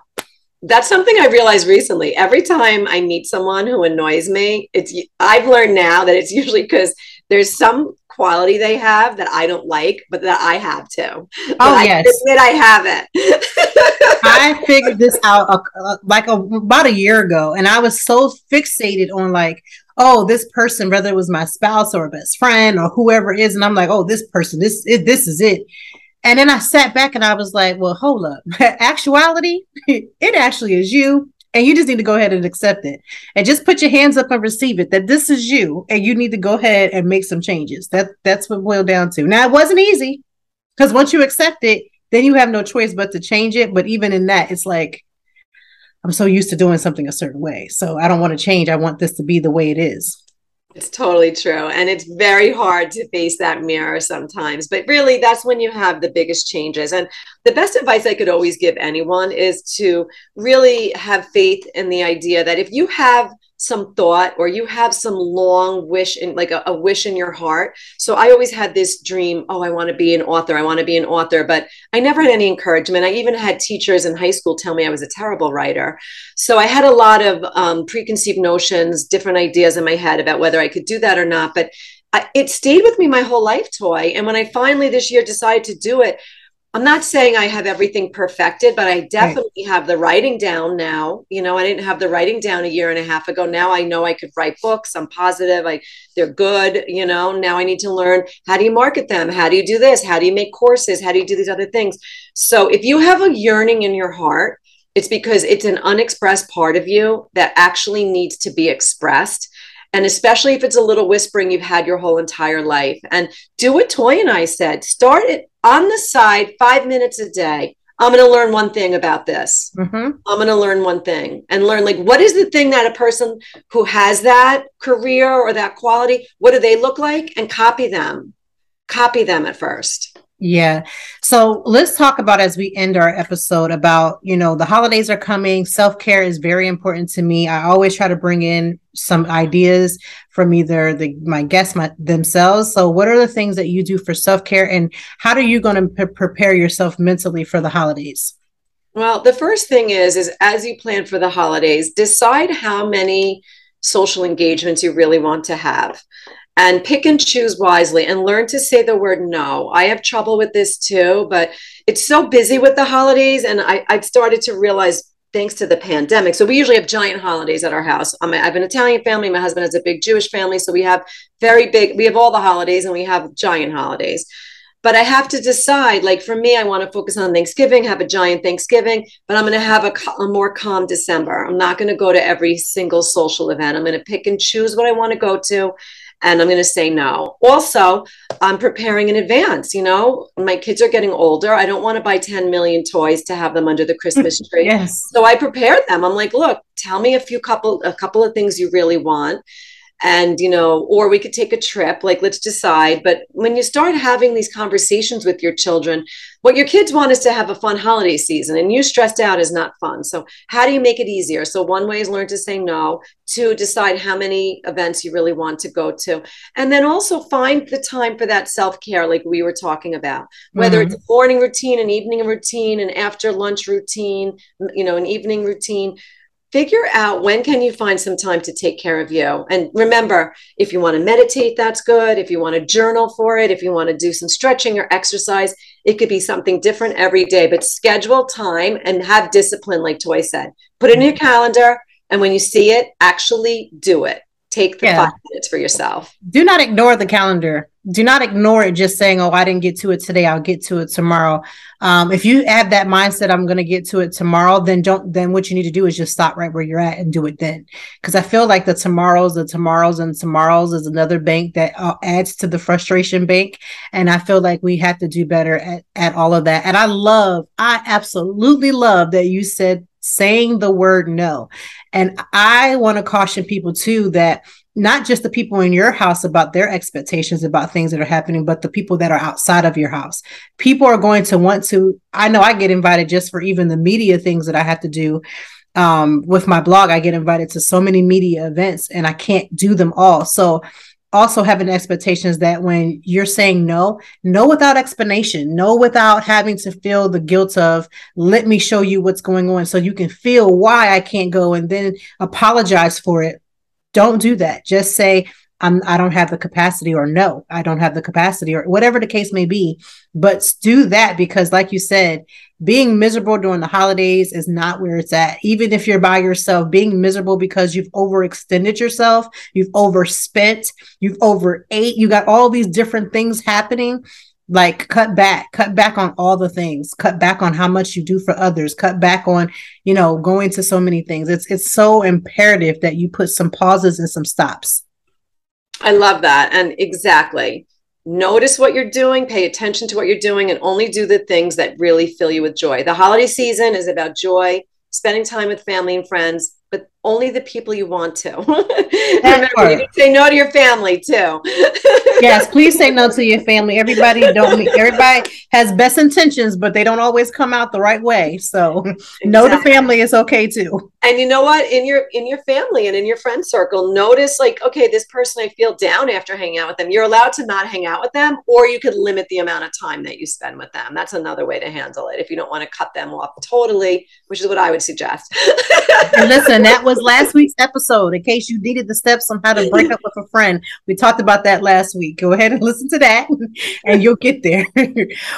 That's something I realized recently. Every time I meet someone who annoys me, it's I've learned now that it's usually because there's some quality they have that I don't like, but that I have too. Oh, but yes. I admit I have it. I figured this out uh, like a, about a year ago, and I was so fixated on like, oh, this person, whether it was my spouse or a best friend or whoever it is. And I'm like, oh, this person, this, it, this is it. And then I sat back and I was like, well, hold up. Actuality, it actually is you. And you just need to go ahead and accept it, and just put your hands up and receive it, that this is you. And you need to go ahead and make some changes. That that's what it boiled down to. Now, it wasn't easy, because once you accept it, then you have no choice but to change it. But even in that, it's like, I'm so used to doing something a certain way, so I don't want to change. I want this to be the way it is. It's totally true. And it's very hard to face that mirror sometimes. But really, that's when you have the biggest changes. And the best advice I could always give anyone is to really have faith in the idea that if you have some thought, or you have some long wish, in like a, a wish in your heart. So I always had this dream, oh, I want to be an author. I want to be an author. But I never had any encouragement. I even had teachers in high school tell me I was a terrible writer. So I had a lot of um, preconceived notions, different ideas in my head about whether I could do that or not. But I, it stayed with me my whole life, Toy. And when I finally this year decided to do it, I'm not saying I have everything perfected, but I definitely right. have the writing down now. You know, I didn't have the writing down a year and a half ago. Now I know I could write books. I'm positive. I, they're good. You know, now I need to learn, how do you market them? How do you do this? How do you make courses? How do you do these other things? So if you have a yearning in your heart, it's because it's an unexpressed part of you that actually needs to be expressed. And especially if it's a little whispering you've had your whole entire life. And do what Toy and I said, start it on the side, five minutes a day. I'm going to learn one thing about this. Mm-hmm. I'm going to learn one thing and learn, like, what is the thing that a person who has that career or that quality, what do they look like? And copy them. Copy them at first. Yeah. So let's talk about, as we end our episode, about, you know, the holidays are coming. Self-care is very important to me. I always try to bring in some ideas from either the, my guests my, themselves. So what are the things that you do for self-care, and how are you going to pre- prepare yourself mentally for the holidays? Well, the first thing is, is as you plan for the holidays, decide how many social engagements you really want to have. And pick and choose wisely, and learn to say the word no. I have trouble with this too, but it's so busy with the holidays. And I, I've started to realize, thanks to the pandemic. So we usually have giant holidays at our house. I'm a, I have an Italian family. My husband has a big Jewish family. So we have very big, we have all the holidays, and we have giant holidays. But I have to decide, like for me, I want to focus on Thanksgiving, have a giant Thanksgiving, but I'm going to have a, a more calm December. I'm not going to go to every single social event. I'm going to pick and choose what I want to go to, and I'm going to say no. Also, I'm preparing in advance. You know, my kids are getting older. I don't want to buy ten million toys to have them under the Christmas tree. Yes. So I prepared them. I'm like, look, tell me a few couple, a couple of things you really want. And, you know, or we could take a trip, like, let's decide. But when you start having these conversations with your children, what your kids want is to have a fun holiday season, and you stressed out is not fun. So how do you make it easier? So one way is learn to say no, to decide how many events you really want to go to. And then also find the time for that self-care, like we were talking about, whether mm-hmm. it's a morning routine, an evening routine, an after lunch routine, you know, an evening routine. Figure out when can you find some time to take care of you. And remember, if you want to meditate, that's good. If you want to journal for it, if you want to do some stretching or exercise, it could be something different every day, but schedule time and have discipline. Like Toy said, put it in your calendar. And when you see it, actually do it. Take the yeah. five minutes for yourself. Do not ignore the calendar. Do not ignore it just saying, oh, I didn't get to it today. I'll get to it tomorrow. Um, if you have that mindset, I'm going to get to it tomorrow, then don't, then what you need to do is just stop right where you're at and do it then. Because I feel like the tomorrows, the tomorrows and tomorrows is another bank that uh, adds to the frustration bank. And I feel like we have to do better at, at all of that. And I love, I absolutely love that you said saying the word no. And I want to caution people too, that not just the people in your house about their expectations about things that are happening, but the people that are outside of your house. People are going to want to, I know I get invited just for even the media things that I have to do. Um, with my blog, I get invited to so many media events and I can't do them all. So also having expectations that when you're saying no, no without explanation, no without having to feel the guilt of, let me show you what's going on so you can feel why I can't go and then apologize for it. Don't do that. Just say, I'm, I don't have the capacity, or no, I don't have the capacity, or whatever the case may be. But do that, because like you said, being miserable during the holidays is not where it's at. Even if you're by yourself, being miserable because you've overextended yourself, you've overspent, you've overate, you got all these different things happening. Like cut back, cut back on all the things, cut back on how much you do for others, cut back on, you know, going to so many things. It's it's so imperative that you put some pauses and some stops. I love that. And exactly. Notice what you're doing, pay attention to what you're doing, and only do the things that really fill you with joy. The holiday season is about joy, spending time with family and friends, but only the people you want to. Remember, part. You can say no to your family too. Yes, please say no to your family. Everybody don't. Meet, everybody has best intentions, but they don't always come out the right way. So, exactly. No to family is okay too. And you know what? In your in your family and in your friend circle, notice like, okay, this person, I feel down after hanging out with them. You're allowed to not hang out with them, or you could limit the amount of time that you spend with them. That's another way to handle it if you don't want to cut them off totally, which is what I would suggest. And listen. And that was last week's episode. In case you needed the steps on how to break up with a friend, we talked about that last week. Go ahead and listen to that and you'll get there.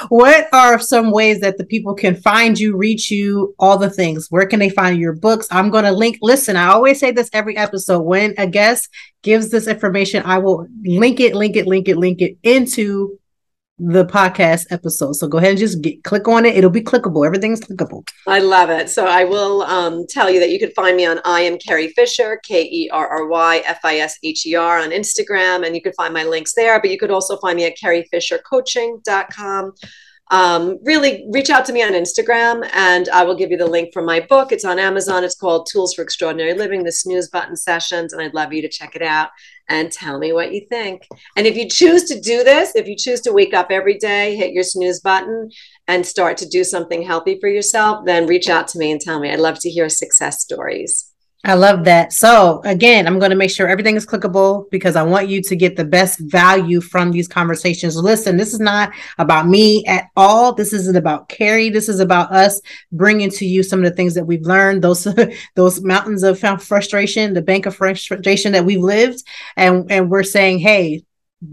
What are some ways that the people can find you, reach you, all the things? Where can they find your books? I'm going to link. Listen, I always say this every episode. When a guest gives this information, I will link it, link it, link it, link it into the podcast episode. So go ahead and just get, click on it. It'll be clickable. Everything's clickable. I love it. So I will um, tell you that you can find me on I am Carrie Fisher, K E R R Y F I S H E R on Instagram. And you can find my links there, but you could also find me at kerry fisher coaching dot com. Um, really reach out to me on Instagram and I will give you the link for my book. It's on Amazon. It's called Tools for Extraordinary Living, the Snooze Button Sessions. And I'd love you to check it out and tell me what you think. And if you choose to do this, if you choose to wake up every day, hit your snooze button and start to do something healthy for yourself, then reach out to me and tell me. I'd love to hear success stories. I love that. So again, I'm going to make sure everything is clickable because I want you to get the best value from these conversations. Listen, this is not about me at all. This isn't about Carrie. This is about us bringing to you some of the things that we've learned, those those mountains of frustration, the bank of frustration that we've lived. And, and we're saying, hey,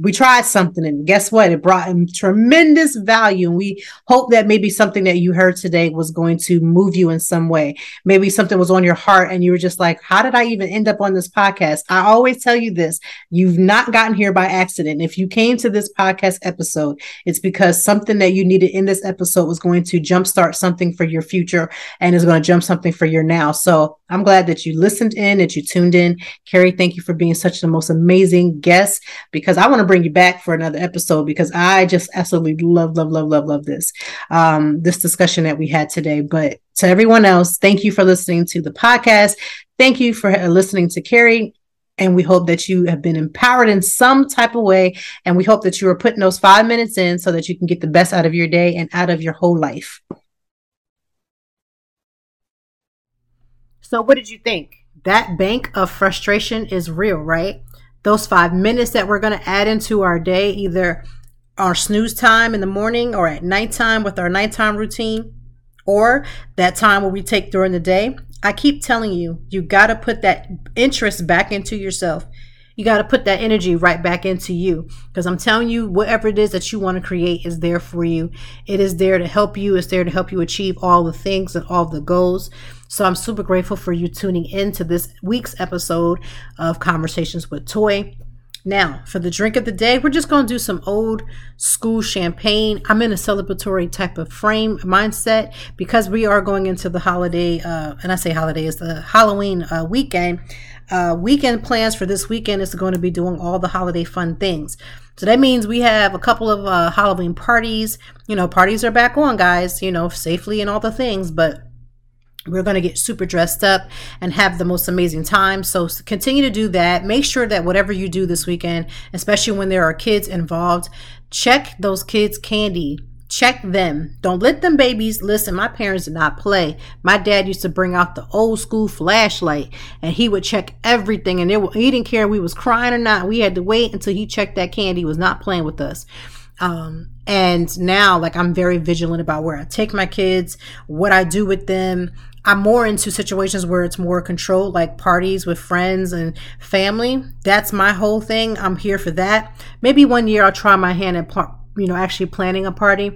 we tried something, and guess what? It brought him tremendous value. And we hope that maybe something that you heard today was going to move you in some way. Maybe something was on your heart and you were just like, how did I even end up on this podcast? I always tell you this. You've not gotten here by accident. If you came to this podcast episode, it's because something that you needed in this episode was going to jumpstart something for your future and is going to jump something for your now. So I'm glad that you listened in, that you tuned in. Carrie, thank you for being such the most amazing guest, because I want to bring you back for another episode, because I just absolutely love, love, love, love, love this, um, this discussion that we had today. But to everyone else, thank you for listening to the podcast. Thank you for listening to Carrie. And we hope that you have been empowered in some type of way. And we hope that you are putting those five minutes in so that you can get the best out of your day and out of your whole life. So what did you think? That bank of frustration is real, right? Those five minutes that we're going to add into our day, either our snooze time in the morning or at nighttime with our nighttime routine, or that time where we take during the day. I keep telling you, you got to put that interest back into yourself. You got to put that energy right back into you, because I'm telling you, whatever it is that you want to create is there for you. It is there to help you. It's there to help you achieve all the things and all the goals. So I'm super grateful for you tuning in to this week's episode of Conversations with Toy. Now, for the drink of the day, we're just going to do some old school champagne. I'm in a celebratory type of frame mindset, because we are going into the holiday, uh, and I say holiday, it's the Halloween uh, weekend. Uh, weekend plans for this weekend is going to be doing all the holiday fun things. So that means we have a couple of uh, Halloween parties. You know, parties are back on, guys, you know, safely and all the things, but we're going to get super dressed up and have the most amazing time. So continue to do that. Make sure that whatever you do this weekend, especially when there are kids involved, check those kids' candy. Check them. Don't let them babies. Listen, my parents did not play. My dad used to bring out the old school flashlight, and he would check everything. And it, he didn't care if we was crying or not. We had to wait until he checked that candy. He was not playing with us. Um, and now, like, I'm very vigilant about where I take my kids, what I do with them. I'm more into situations where it's more controlled, like parties with friends and family. That's my whole thing. I'm here for that. Maybe one year I'll try my hand at, you know, actually planning a party.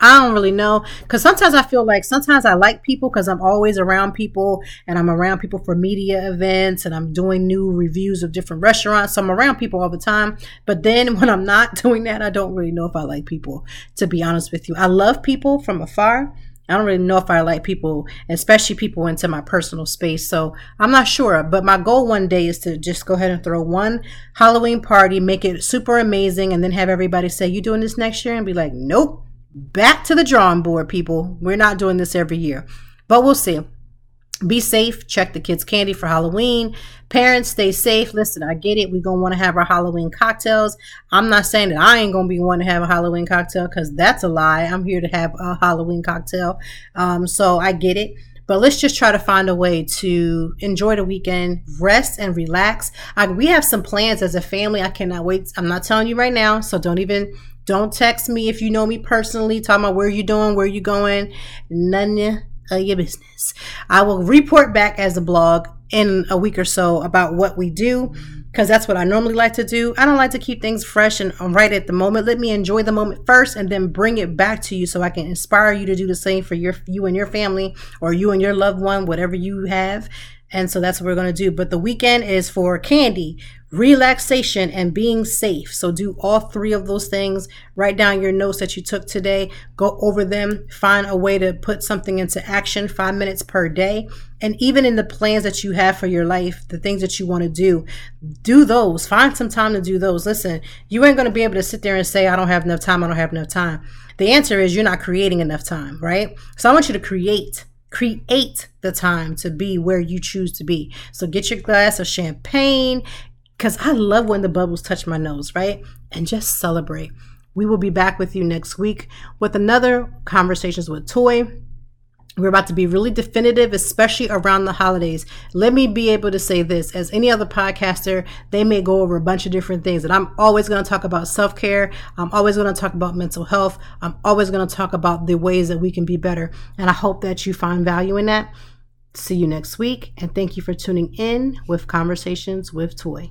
I don't really know, because sometimes I feel like sometimes I like people because I'm always around people, and I'm around people for media events, and I'm doing new reviews of different restaurants. So I'm around people all the time. But then when I'm not doing that, I don't really know if I like people, to be honest with you. I love people from afar. I don't really know if I like people, especially people into my personal space. So I'm not sure. But my goal one day is to just go ahead and throw one Halloween party, make it super amazing, and then have everybody say, you doing this next year? And be like, nope. Back to the drawing board, people. We're not doing this every year, but we'll see. Be safe. Check the kids' candy for Halloween. Parents, stay safe. Listen, I get it. We're going to want to have our Halloween cocktails. I'm not saying that I ain't going to be one to have a Halloween cocktail, because that's a lie. I'm here to have a Halloween cocktail. Um, so I get it. But let's just try to find a way to enjoy the weekend, rest and relax. I, we have some plans as a family. I cannot wait. I'm not telling you right now, so don't even... Don't text me if you know me personally, talking about where you doing, where you going, none of your business. I will report back as a blog in a week or so about what we do, because that's what I normally like to do. I don't like to keep things fresh and right at the moment. Let me enjoy the moment first and then bring it back to you, so I can inspire you to do the same for your you and your family, or you and your loved one, whatever you have. And so that's what we're going to do. But the weekend is for candy, relaxation, and being safe. So do all three of those things. Write down your notes that you took today. Go over them. Find a way to put something into action, five minutes per day. And even in the plans that you have for your life, the things that you want to do, do those. Find some time to do those. Listen, you ain't going to be able to sit there and say, I don't have enough time. I don't have enough time. The answer is you're not creating enough time, right? So I want you to create. Create the time to be where you choose to be. So get your glass of champagne, because I love when the bubbles touch my nose, right? And just celebrate. We will be back with you next week with another Conversations with Toy. We're about to be really definitive, especially around the holidays. Let me be able to say this. As any other podcaster, they may go over a bunch of different things. And I'm always going to talk about self-care. I'm always going to talk about mental health. I'm always going to talk about the ways that we can be better. And I hope that you find value in that. See you next week. And thank you for tuning in with Conversations with Toy.